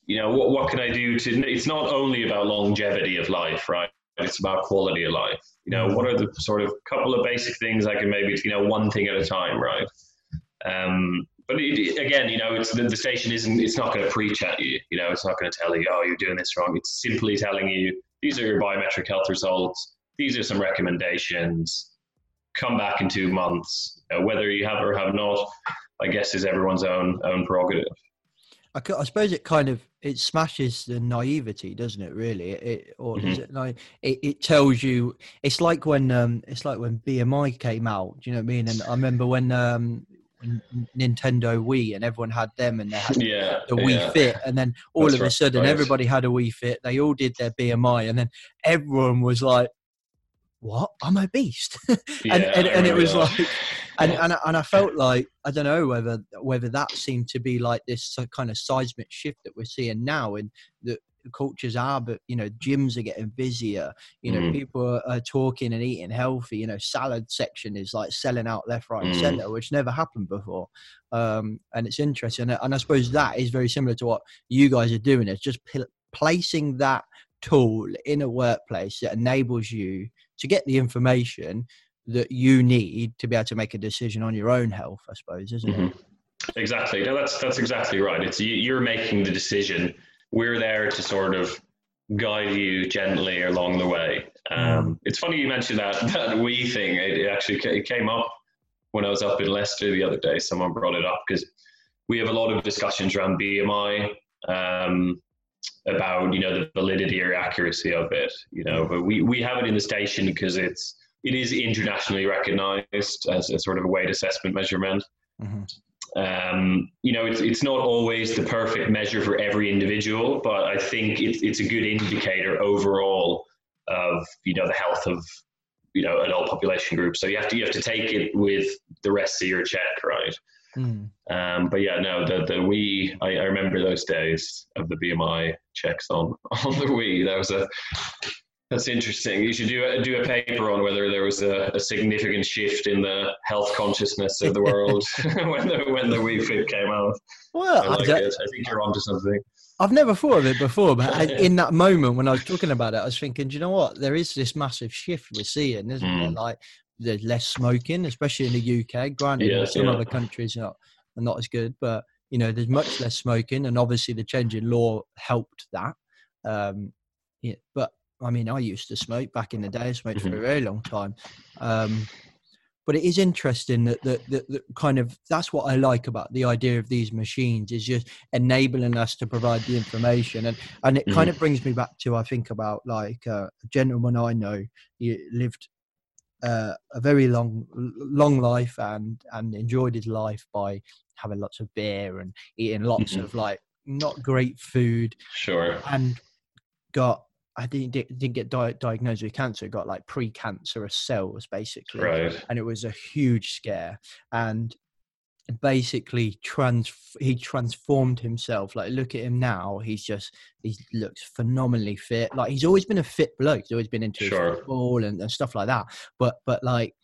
you know, what, what can I do to, it's not only about longevity of life, right? It's about quality of life. You know, what are the sort of couple of basic things I can maybe, you know, one thing at a time, right? Um, But it, again, you know, it's, the, the station isn't, it's not going to preach at you, you know, it's not going to tell you, oh, you're doing this wrong. It's simply telling you, these are your biometric health results. These are some recommendations. Come back in two months, uh, whether you have or have not, I guess is everyone's own, own prerogative. I, I suppose it kind of, it smashes the naivety, doesn't it? Really? It, or mm-hmm. is it, like, it, it tells you, it's like when, um, it's like when B M I came out, do you know what I mean? And I remember when, um, Nintendo Wii and everyone had them and they had yeah, the Wii yeah. Fit and then all That's of a sudden right. everybody had a Wii Fit, they all did their B M I and then everyone was like, what, I'm obese? and, yeah, and, and it was that. like and, yeah. and, and I felt like I don't know whether whether that seemed to be like this kind of seismic shift that we're seeing now in the cultures are, but you know, gyms are getting busier, you know, mm. people are, are talking and eating healthy, you know, salad section is like selling out left, right mm. and center, which never happened before. Um, and it's interesting. And I suppose that is very similar to what you guys are doing. It's just p- placing that tool in a workplace that enables you to get the information that you need to be able to make a decision on your own health, I suppose, isn't mm-hmm. it? Exactly. No, that's, that's exactly right. It's you, you're making the decision. We're there to sort of guide you gently along the way. Um, it's funny you mentioned that that Wii thing. It, it actually it came up when I was up in Leicester the other day. Someone brought it up because we have a lot of discussions around B M I um, about, you know, the validity or accuracy of it. You know, but we, we have it in the station because it's it is internationally recognised as a sort of a weight assessment measurement. Mm-hmm. Um, you know, it's it's not always the perfect measure for every individual, but I think it's it's a good indicator overall of, you know, the health of, you know, adult population groups. So you have to you have to take it with the rest of your check, right? Mm. Um, but yeah, no, the the Wii. I, I remember those days of the B M I checks on on the Wii. That was a that's interesting. You should do a, do a paper on whether there was a, a significant shift in the health consciousness of the world when the when the Wii Fit came out. Well, I, like I, I think you're onto something. I've never thought of it before, but I, in that moment when I was talking about it, I was thinking, do you know what? There is this massive shift we're seeing, isn't mm. there? Like there's less smoking, especially in the U K. Granted, yeah, some yeah. other countries are not, are not as good, but you know, there's much less smoking, and obviously the change in law helped that. Um, yeah, but I mean, I used to smoke back in the day. I smoked mm-hmm. for a very long time. Um, but it is interesting that that, that that kind of, that's what I like about the idea of these machines, is just enabling us to provide the information. And, and it mm-hmm. kind of brings me back to, I think about like uh, a gentleman I know, he lived uh, a very long, long life and, and enjoyed his life by having lots of beer and eating lots mm-hmm. of like not great food. Sure. And got, I didn't, didn't get di- diagnosed with cancer, got like precancerous cells basically. Right. And it was a huge scare. And basically trans he transformed himself. Like, look at him now. He's just, he looks phenomenally fit. Like, he's always been a fit bloke. He's always been into sure. football and, and stuff like that. But, but like,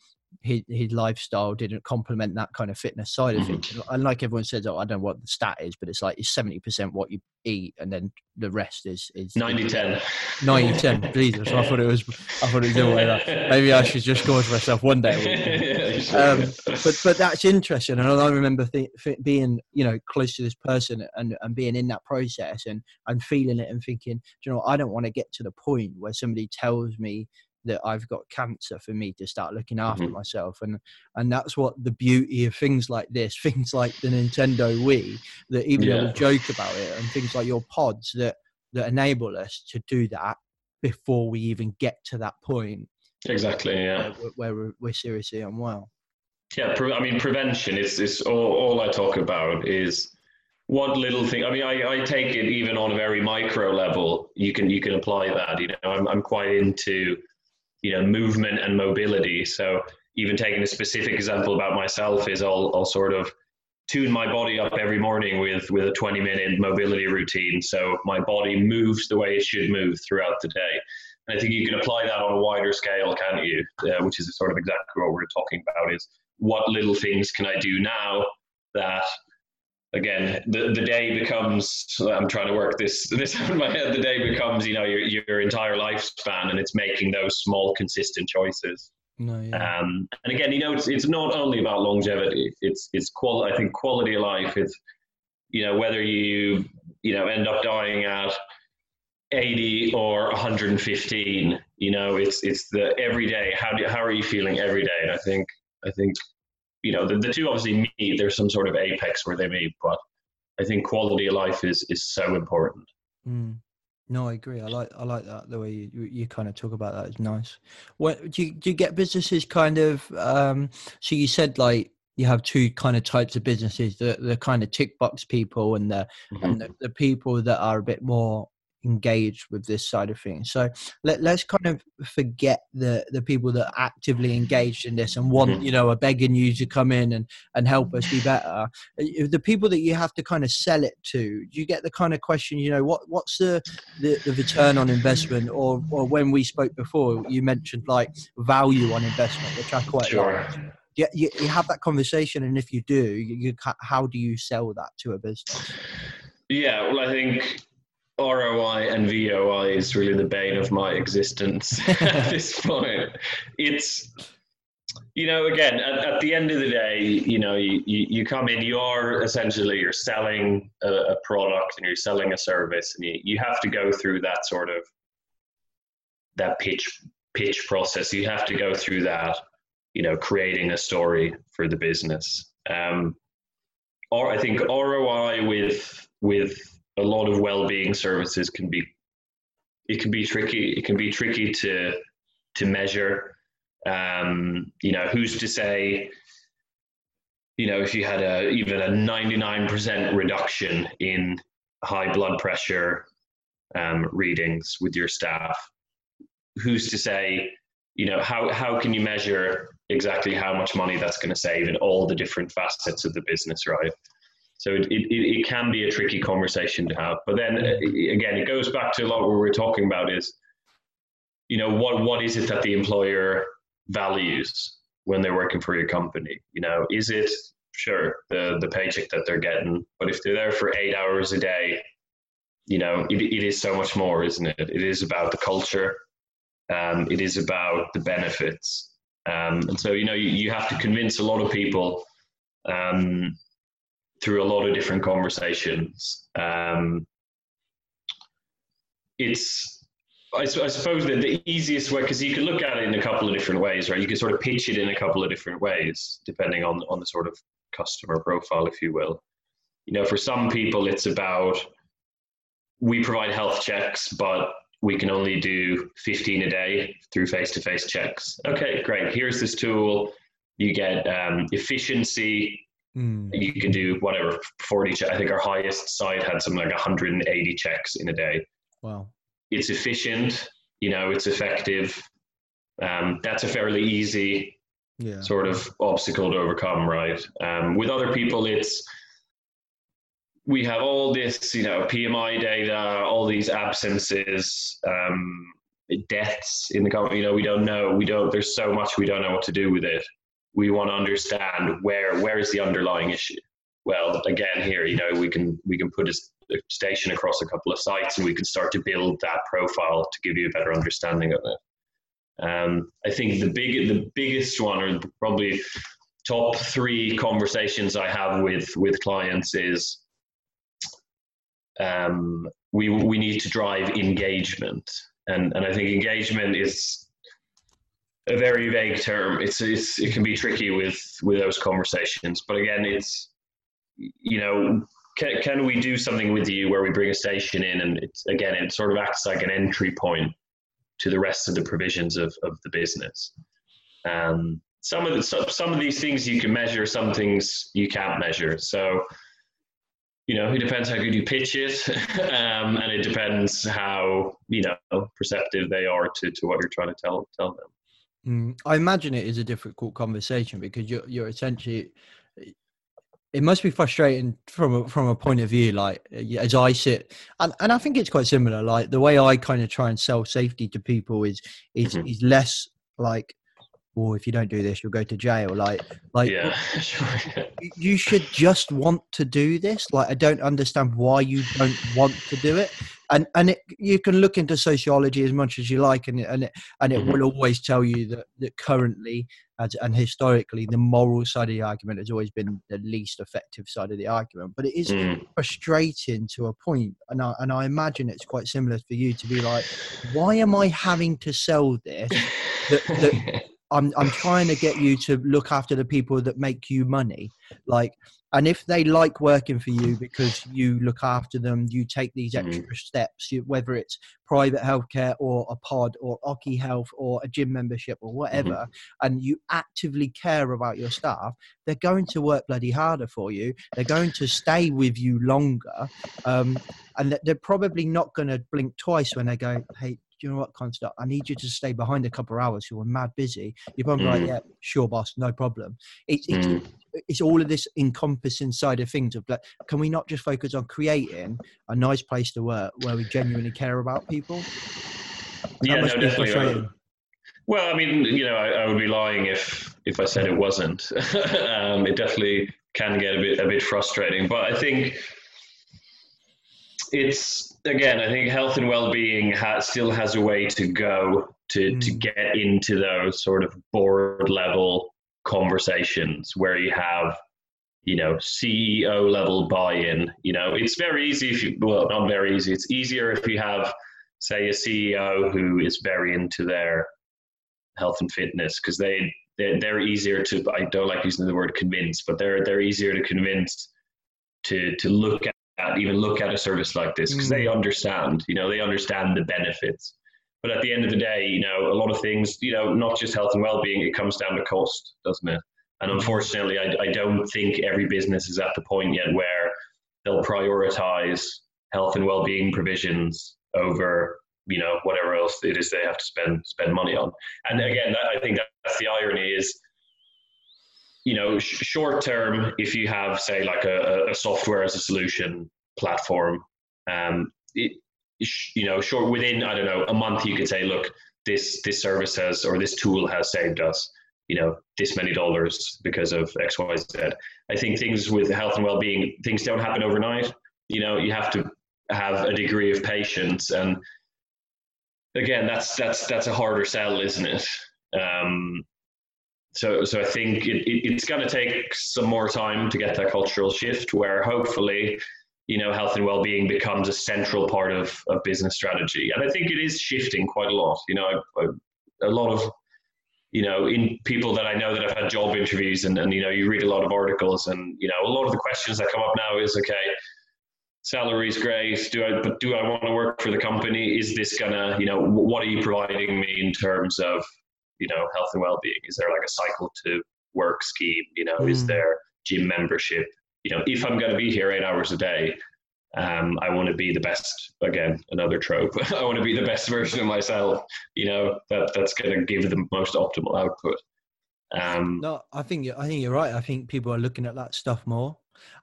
His, his lifestyle didn't complement that kind of fitness side of things. Mm-hmm. And like everyone says, oh, I don't know what the stat is, but it's like it's seventy percent what you eat, and then the rest is is ninety ten. ninety ten, please. So I thought it was I thought it was the way that maybe I should just gorge myself one day. Um, but but that's interesting, and I remember th- being you know close to this person and, and being in that process and and feeling it and thinking, do you know what? I don't want to get to the point where somebody tells me that I've got cancer for me to start looking after mm-hmm. myself. And and that's what the beauty of things like this, things like the Nintendo Wii, that even yeah. though we joke about it, and things like your pods that, that enable us to do that before we even get to that point. Exactly, where, yeah. Where, where we're, we're seriously unwell. Yeah, pre- I mean, prevention, it's, it's all, all I talk about is one little thing. I mean, I, I take it even on a very micro level, you can you can apply that. You know, I'm I'm quite into... you know, movement and mobility. So even taking a specific example about myself is I'll, I'll sort of tune my body up every morning with, with a twenty minute mobility routine. So my body moves the way it should move throughout the day. And I think you can apply that on a wider scale, can't you? Uh, which is sort of exactly what we're talking about, is what little things can I do now that, again, the, the day becomes, I'm trying to work this this out in my head, the day becomes, you know, your your entire lifespan, and it's making those small, consistent choices. No, yeah. Um, and again, you know, it's it's not only about longevity, it's, it's quality, I think quality of life. It's, you know, whether you, you know, end up dying at eighty or one hundred fifteen, you know, it's, it's the every day, how do, how are you feeling every day? And I think, I think, you know, the, the two obviously meet, there's some sort of apex where they meet, but I think quality of life is, is so important. Mm. No, I agree. I like I like that, the way you, you kind of talk about that is nice. What, do you, do you get businesses kind of, um, so you said like you have two kind of types of businesses, the, the kind of tick box people and, the, mm-hmm. and the, the people that are a bit more engaged with this side of things. So let, let's kind of forget the the people that are actively engaged in this and want mm-hmm. you know are begging you to come in and and help us be better. The people that you have to kind of sell it to, you get the kind of question, you know, what what's the the, the return on investment, or or when we spoke before you mentioned like value on investment, which I quite sure. like. Yeah, you, you have that conversation, and if you do, you, you how do you sell that to a business? Yeah, well, I think R O I and V O I is really the bane of my existence at this point. It's, you know, again, at, at the end of the day, you know, you, you come in, you are essentially, you're selling a, a product and you're selling a service, and you, you have to go through that sort of, that pitch, pitch process. You have to go through that, you know, creating a story for the business. Um, or I think R O I with, with, a lot of well-being services can be, it can be tricky. It can be tricky to, to measure. Um, you know, who's to say, you know, if you had a, even a ninety-nine percent reduction in high blood pressure um, readings with your staff, who's to say, you know, how, how can you measure exactly how much money that's going to save in all the different facets of the business, right? So it, it it can be a tricky conversation to have. But then again, it goes back to a lot of what we're talking about is, you know, what, what is it that the employer values when they're working for your company? You know, is it, sure, the, the paycheck that they're getting, but if they're there for eight hours a day, you know, it, it is so much more, isn't it? It is about the culture. Um, it is about the benefits. Um, and so, you know, you, you have to convince a lot of people um, through a lot of different conversations. Um, it's I, I suppose that the easiest way, because you can look at it in a couple of different ways, right? You can sort of pitch it in a couple of different ways, depending on, on the sort of customer profile, if you will. You know, for some people, it's about, we provide health checks, but we can only do fifteen a day through face-to-face checks. Okay, great. Here's this tool. You get um, efficiency. Mm. You can do whatever, forty. Che- I think our highest site had something like one hundred eighty checks in a day. Wow. It's efficient, you know, it's effective. Um, that's a fairly easy yeah. sort of obstacle to overcome, right? Um, with other people, it's, we have all this, you know, P M I data, all these absences, um, deaths in the company, you know, we don't know, we don't, there's so much we don't know what to do with it. We want to understand where, where is the underlying issue? Well, again, here, you know, we can, we can put a station across a couple of sites and we can start to build that profile to give you a better understanding of it. Um, I think the big, the biggest one, or probably top three conversations I have with, with clients is, um, we, we need to drive engagement. And, and I think engagement is a very vague term. It's, it's, it can be tricky with, with those conversations, but again, it's, you know, can, can we do something with you where we bring a station in, and it's, again, it sort of acts like an entry point to the rest of the provisions of, of the business. Um, some of the, some of these things you can measure, some things you can't measure. So, you know, it depends how good you pitch it, um, and it depends how, you know, perceptive they are to, to what you're trying to tell tell them. Mm, I imagine it is a difficult conversation because you're you're essentially. It must be frustrating from a, from a point of view, like as I sit, and, and I think it's quite similar. Like the way I kind of try and sell safety to people is is mm-hmm. is less like, or if you don't do this, you'll go to jail. Like, like yeah, sure. You should just want to do this. Like, I don't understand why you don't want to do it. And and it, you can look into sociology as much as you like, and and it, and it mm-hmm. will always tell you that, that currently as, and historically, the moral side of the argument has always been the least effective side of the argument. But it is mm. frustrating to a point, and I, and I imagine it's quite similar for you to be like, why am I having to sell this? That, that, I'm I'm trying to get you to look after the people that make you money. Like, and if they like working for you because you look after them, you take these extra mm-hmm. steps, you, whether it's private healthcare or a pod or Oki Health or a gym membership or whatever, mm-hmm. and you actively care about your staff, they're going to work bloody harder for you. They're going to stay with you longer. Um, and they're probably not going to blink twice when they go, hey, do you know what, Konsta? I need you to stay behind a couple of hours. You're mad busy. You're probably mm. like, yeah, sure, boss, no problem. It, it, mm. It's all of this encompassing side of things. Of like, can we not just focus on creating a nice place to work where we genuinely care about people? That yeah, no, definitely. I, well, I mean, you know, I, I would be lying if if I said it wasn't. um, it definitely can get a bit a bit frustrating, but I think it's. Again, I think health and well-being ha- still has a way to go to, mm. to get into those sort of board level conversations where you have, you know, C E O level buy-in. You know, it's very easy if you, well, not very easy. It's easier if you have, say, a C E O who is very into their health and fitness, because they, they're, they're easier to, I don't like using the word convince, but they're, they're easier to convince to, to look at, even look at a service like this, because they understand, you know, they understand the benefits. But at the end of the day, you know, a lot of things, you know, not just health and well-being, it comes down to cost, doesn't it? And unfortunately, I, I don't think every business is at the point yet where they'll prioritize health and well-being provisions over, you know, whatever else it is they have to spend spend money on. And again, that, I think that's the irony is, you know, sh- short term, if you have, say, like a, a software as a solution platform, um, it, you know, short within, I don't know, a month, you could say, look, this this service has, or this tool has saved us, you know, this many dollars because of X, Y, Z. I think things with health and well-being, things don't happen overnight. You know, you have to have a degree of patience. And again, that's that's that's a harder sell, isn't it? Um, So, so I think it, it, it's going to take some more time to get that cultural shift where hopefully you know, health and well-being becomes a central part of, of business strategy. And I think it is shifting quite a lot. You know, I, I, a lot of, you know, in people that I know that have had job interviews and, and, you know, you read a lot of articles and, you know, a lot of the questions that come up now is, okay, salary's great, do I, but do I want to work for the company? Is this gonna, you know, what are you providing me in terms of, you know, health and well-being? Is there like a cycle to work scheme? You know, mm. is there gym membership? You know, if I'm going to be here eight hours a day, um, I want to be the best, again, another trope. I want to be the best version of myself, you know, that that's going to give the most optimal output. Um, no, I think, I think you're right. I think people are looking at that stuff more.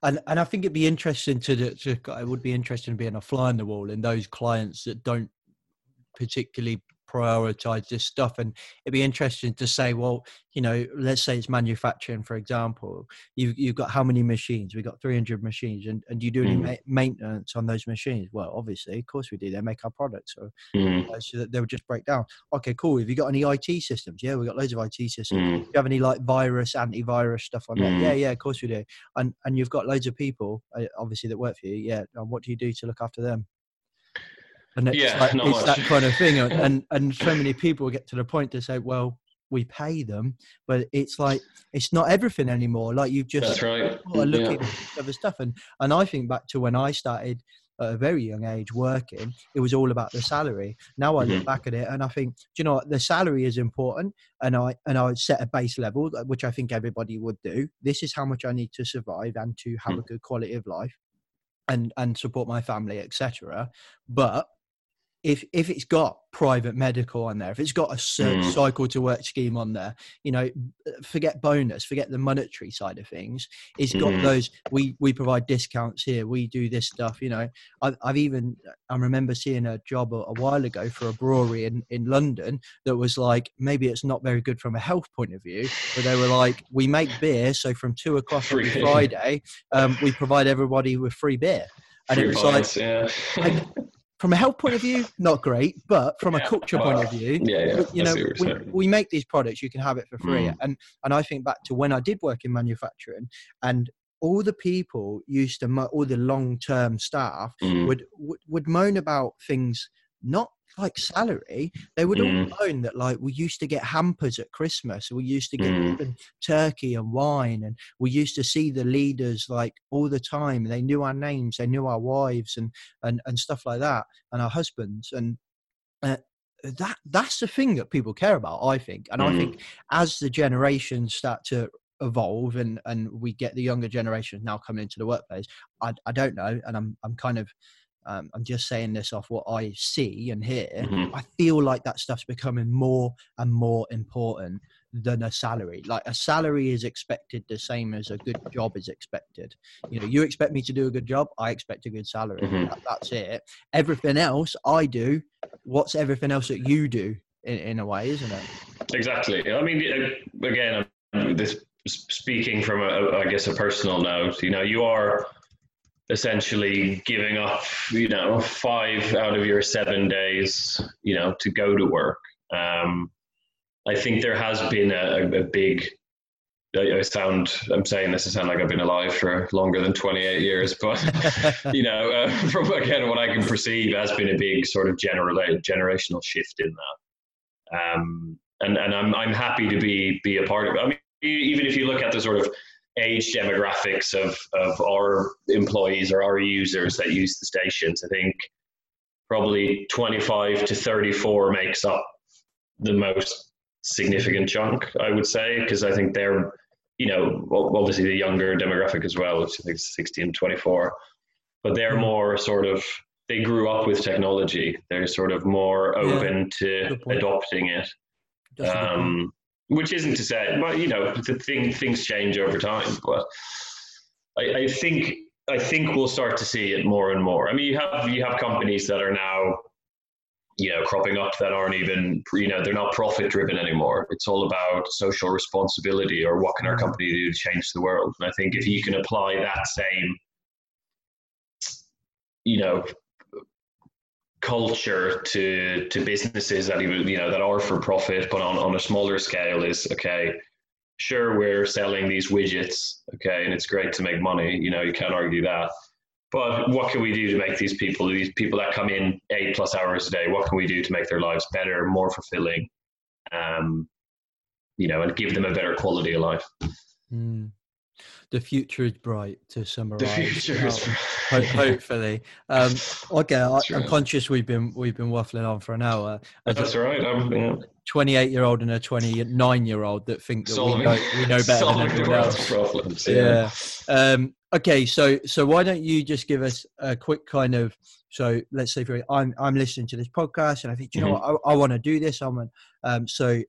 And and I think it'd be interesting to, to it would be interesting to be in a fly on the wall in those clients that don't particularly prioritize this stuff. And it'd be interesting to say, well, you know, let's say it's manufacturing, for example, you've, you've got how many machines? We've got three hundred machines, and, and do you do any mm. ma- maintenance on those machines? Well, obviously, of course we do. They make our products, so, mm. uh, so that they'll just break down. Okay, cool. Have you got any I T systems? Yeah, we've got loads of I T systems. Mm. Do you have any like virus, antivirus stuff on mm. that? Yeah, yeah, of course we do. And and you've got loads of people, uh, obviously, that work for you. Yeah, and what do you do to look after them? And it's, yeah, like, not it's much. That kind of thing. And, and and so many people get to the point to say, well, we pay them, but it's like, it's not everything anymore. Like you've just That's right. got to look yeah. at other stuff. And, and I think back to when I started at a very young age working, it was all about the salary. Now I mm-hmm. look back at it and I think, do you know what? The salary is important. And I, and I would set a base level, which I think everybody would do. This is how much I need to survive and to have mm-hmm. a good quality of life and, and support my family, et cetera. But If if it's got private medical on there, if it's got a mm. cycle to work scheme on there, you know, forget bonus, forget the monetary side of things. It's got mm. those, we, we provide discounts here, we do this stuff, you know. I've, I've even, I remember seeing a job a, a while ago for a brewery in, in London that was like, maybe it's not very good from a health point of view, but they were like, we make beer, so from two o'clock on Friday, um, we provide everybody with free beer. And free it was bites, like... Yeah. like From a health point of view, not great, but from yeah. a culture point of view, yeah, yeah. you know, we, we make these products, you can have it for free. Mm. And and I think back to when I did work in manufacturing, and all the people used to, all the long-term staff mm. would, would would moan about things, not like salary. They would mm. all moan that like, we used to get hampers at Christmas, we used to get mm. turkey and wine, and we used to see the leaders like all the time. They knew our names, they knew our wives and, and, and stuff like that, and our husbands. And uh, that that's the thing that people care about, I think. And mm. I think as the generations start to evolve and, and we get the younger generations now coming into the workplace, I, I don't know, and I'm I'm kind of, Um, I'm just saying this off what I see and hear. Mm-hmm. I feel like that stuff's becoming more and more important than a salary. Like a salary is expected the same as a good job is expected. You know, you expect me to do a good job, I expect a good salary. Mm-hmm. That, that's it. Everything else I do, what's everything else that you do in, in a way, isn't it? Exactly. I mean, again, this speaking from, a, I guess, a personal note, you know, you are essentially giving up, you know, five out of your seven days, you know, to go to work. Um, I think there has been a, a big, I sound, I'm saying this to sound like I've been alive for longer than twenty-eight years, but, you know, uh, from again, what I can perceive has been a big sort of general, generational shift in that. Um, and, and I'm, I'm happy to be, be a part of it. I mean, even if you look at the sort of age demographics of, of our employees or our users that use the stations, I think probably twenty-five to thirty-four makes up the most significant chunk, I would say, because I think they're, you know, obviously the younger demographic as well, which I think is sixteen to twenty-four, but they're more sort of, they grew up with technology. They're sort of more open yeah, to adopting it. Um, Which isn't to say, but you know, the thing, things change over time. But I, I think I think we'll start to see it more and more. I mean, you have you have companies that are now, you know, cropping up that aren't even, you know, they're not profit driven anymore. It's all about social responsibility or what can our company do to change the world. And I think if you can apply that same, you know, culture to to businesses that even, you know, that are for profit but on on a smaller scale, is okay, sure, we're selling these widgets, okay, and it's great to make money, you know, you can't argue that, But what can we do to make these people, these people that come in eight plus hours a day, what can we do to make their lives better, more fulfilling, um, you know, and give them a better quality of life? Mm. The future is bright, to summarise. The future well, is bright. Hopefully. Um, okay, I, I'm right. conscious we've been we've been waffling on for an hour. As That's a, all right. I'm, yeah. twenty-eight-year-old and a twenty-nine-year-old that think that we know, we know better Solving than everyone else. Problems, yeah. yeah. Um, okay, so so why don't you just give us a quick kind of, so let's say for I'm I'm listening to this podcast and I think, do you mm-hmm. know what, I, I want to do this. I'm um, so.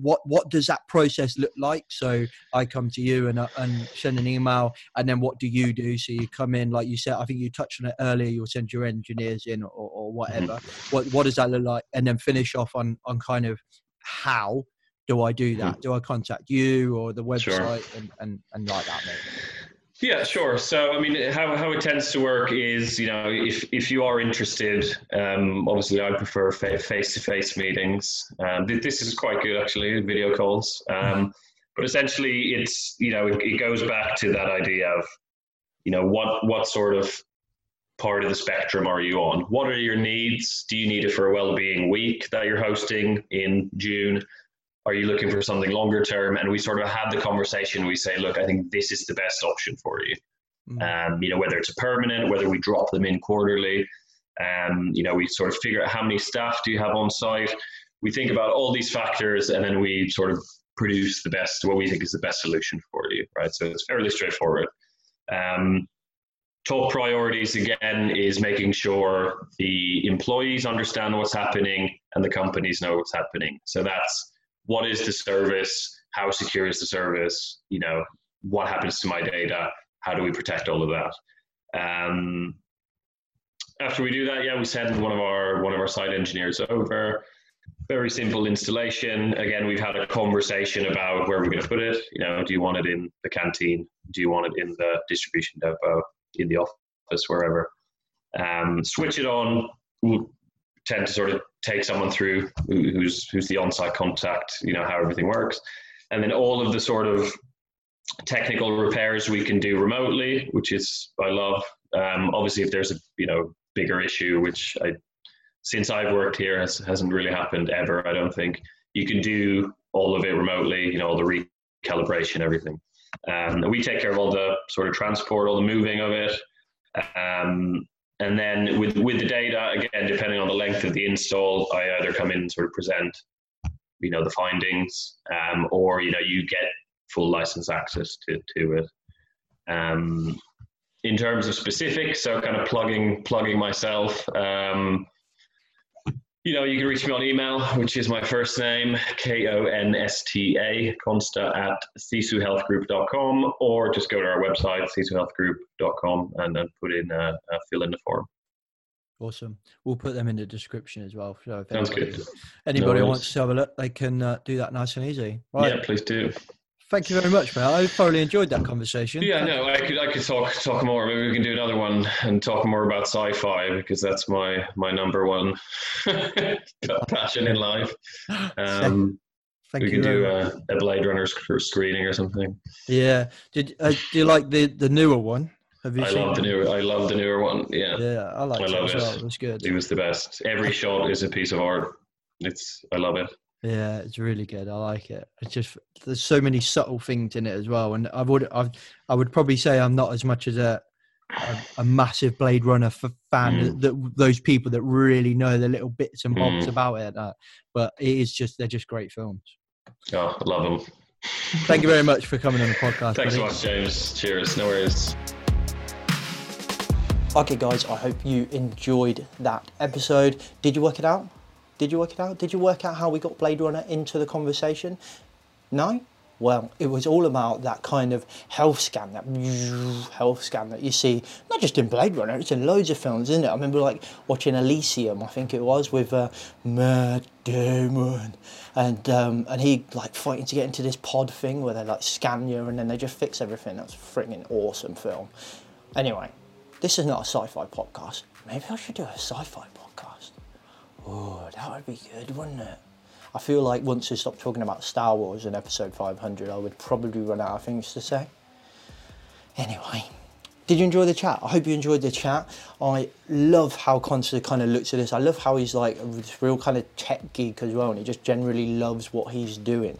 What what does that process look like? So I come to you and uh, and send an email, and then what do you do? So you come in, like you said, I think you touched on it earlier. You'll send your engineers in, or, or whatever. Mm-hmm. What what does that look like? And then finish off on on kind of how do I do that? Mm-hmm. Do I contact you or the website sure. and, and and like that? Maybe? Yeah, sure. So, I mean, how, how it tends to work is, you know, if, if you are interested, um, obviously I prefer fa- face-to-face meetings. Um, th- this is quite good, actually, video calls. Um, but essentially it's, you know, it, it goes back to that idea of, you know, what, what sort of part of the spectrum are you on? What are your needs? Do you need it for a well-being week that you're hosting in June? Are you looking for something longer term? And we sort of have the conversation. We say, look, I think this is the best option for you. Mm. Um, you know, whether it's a permanent, whether we drop them in quarterly, um, you know, we sort of figure out how many staff do you have on site. We think about all these factors and then we sort of produce the best, what we think is the best solution for you, right? So it's fairly straightforward. Um, top priorities again is making sure the employees understand what's happening and the companies know what's happening. So that's, what is the service? How secure is the service? You know, what happens to my data? How do we protect all of that? Um, after we do that, yeah, we send one of our one of our site engineers over. Very simple installation. Again, we've had a conversation about where we're going to put it. You know, do you want it in the canteen? Do you want it in the distribution depot? In the office? Wherever. Um, switch it on. We'll tend to sort of take someone through who's who's the on-site contact, you know, how everything works. And then all of the sort of technical repairs we can do remotely, which is, I love. Um, obviously, if there's a, you know, bigger issue, which I, since I've worked here, has, hasn't really happened ever, I don't think. You can do all of it remotely, you know, all the recalibration, everything. Um, and we take care of all the sort of transport, all the moving of it. Um, And then with, with the data, again, depending on the length of the install, I either come in and sort of present, you know, the findings, um, or, you know, you get full license access to, to it. Um, in terms of specifics, so kind of plugging plugging myself, um, you know, you can reach me on email, which is my first name, K O N S T A, Konsta at sisu health group dot com, or just go to our website, sisu health group dot com, and then put in, a, a fill in the form. Awesome. We'll put them in the description as well. So if Sounds anybody, good. Anybody no wants to have a look, they can uh, do that nice and easy. Right. Yeah, please do. Thank you very much, Matt. I thoroughly enjoyed that conversation. Yeah, no, I could I could talk talk more. Maybe we can do another one and talk more about sci-fi, because that's my my number one passion in life. Um, Thank we you can do a, a Blade Runner screening or something. Yeah. Did uh, do you like the, the newer one? Have you I seen love it? the newer. I love the newer one. Yeah. Yeah, I like it. I love it. Well. It was good. It was the best. Every shot is a piece of art. It's I love it. Yeah, it's really good. I like it. It's just there's so many subtle things in it as well. And I would, I, I would probably say I'm not as much as a, a, a massive Blade Runner f- fan. Mm. That those people that really know the little bits and bobs mm. about it. Uh, but it is just they're just great films. Oh, I love them. Thank you very much for coming on the podcast. Thanks so much, James. Cheers. No worries. Okay, guys. I hope you enjoyed that episode. Did you work it out? Did you work it out? Did you work out how we got Blade Runner into the conversation? No? Well, it was all about that kind of health scan, that health scan that you see, not just in Blade Runner, it's in loads of films, isn't it? I remember like watching Elysium, I think it was, with uh, Matt Damon. And um, and he like fighting to get into this pod thing where they like scan you and then they just fix everything. That's a freaking awesome film. Anyway, this is not a sci-fi podcast. Maybe I should do a sci-fi podcast. Oh, that would be good, wouldn't it? I feel like once we stop talking about Star Wars in episode five hundred, I would probably run out of things to say. Anyway, Did you enjoy the chat? I hope you enjoyed the chat. I love how Konsta kind of looks at this. I love how he's like a real kind of tech geek as well, and he just generally loves what he's doing.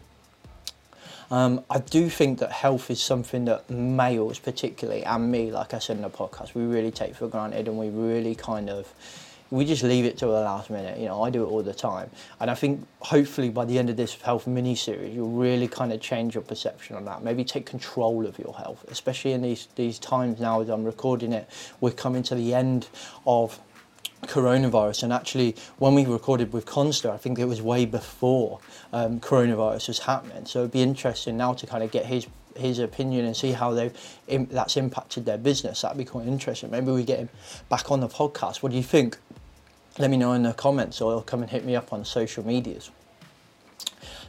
Um, I do think that health is something that males particularly, and me, like I said in the podcast, we really take for granted, and we really kind of, we just leave it to the last minute. You know, I do it all the time. And I think hopefully by the end of this health mini-series, you'll really kind of change your perception on that. Maybe take control of your health, especially in these, these times now as I'm recording it. We're coming to the end of coronavirus, and actually when we recorded with Konsta, I think it was way before um, coronavirus was happening, so it'd be interesting now to kind of get his his opinion and see how they've im- that's impacted their business. That'd be quite interesting. Maybe we get him back on the podcast. What do you think? Let me know in the comments, or come and hit me up on social medias.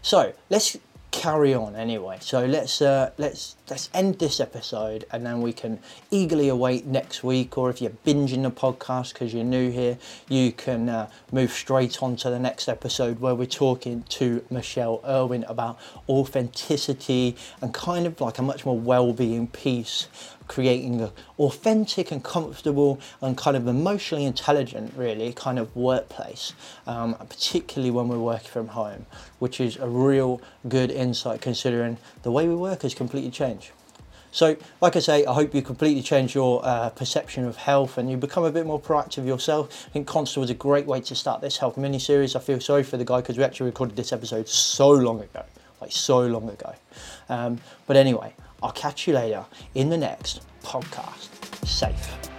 So let's carry on anyway. So let's uh, let's let's end this episode, and then we can eagerly await next week. Or if you're binging the podcast because you're new here, you can uh, move straight on to the next episode where we're talking to Michelle Irwin about authenticity and kind of like a much more well-being piece, creating an authentic and comfortable and kind of emotionally intelligent, really, kind of workplace, um, particularly when we're working from home, which is a real good insight considering the way we work has completely changed. So, like I say, I hope you completely change your uh, perception of health and you become a bit more proactive yourself. I think Konsta was a great way to start this health mini-series. I feel sorry for the guy because we actually recorded this episode so long ago, like so long ago. Um, but anyway, I'll catch you later in the next podcast. Safe.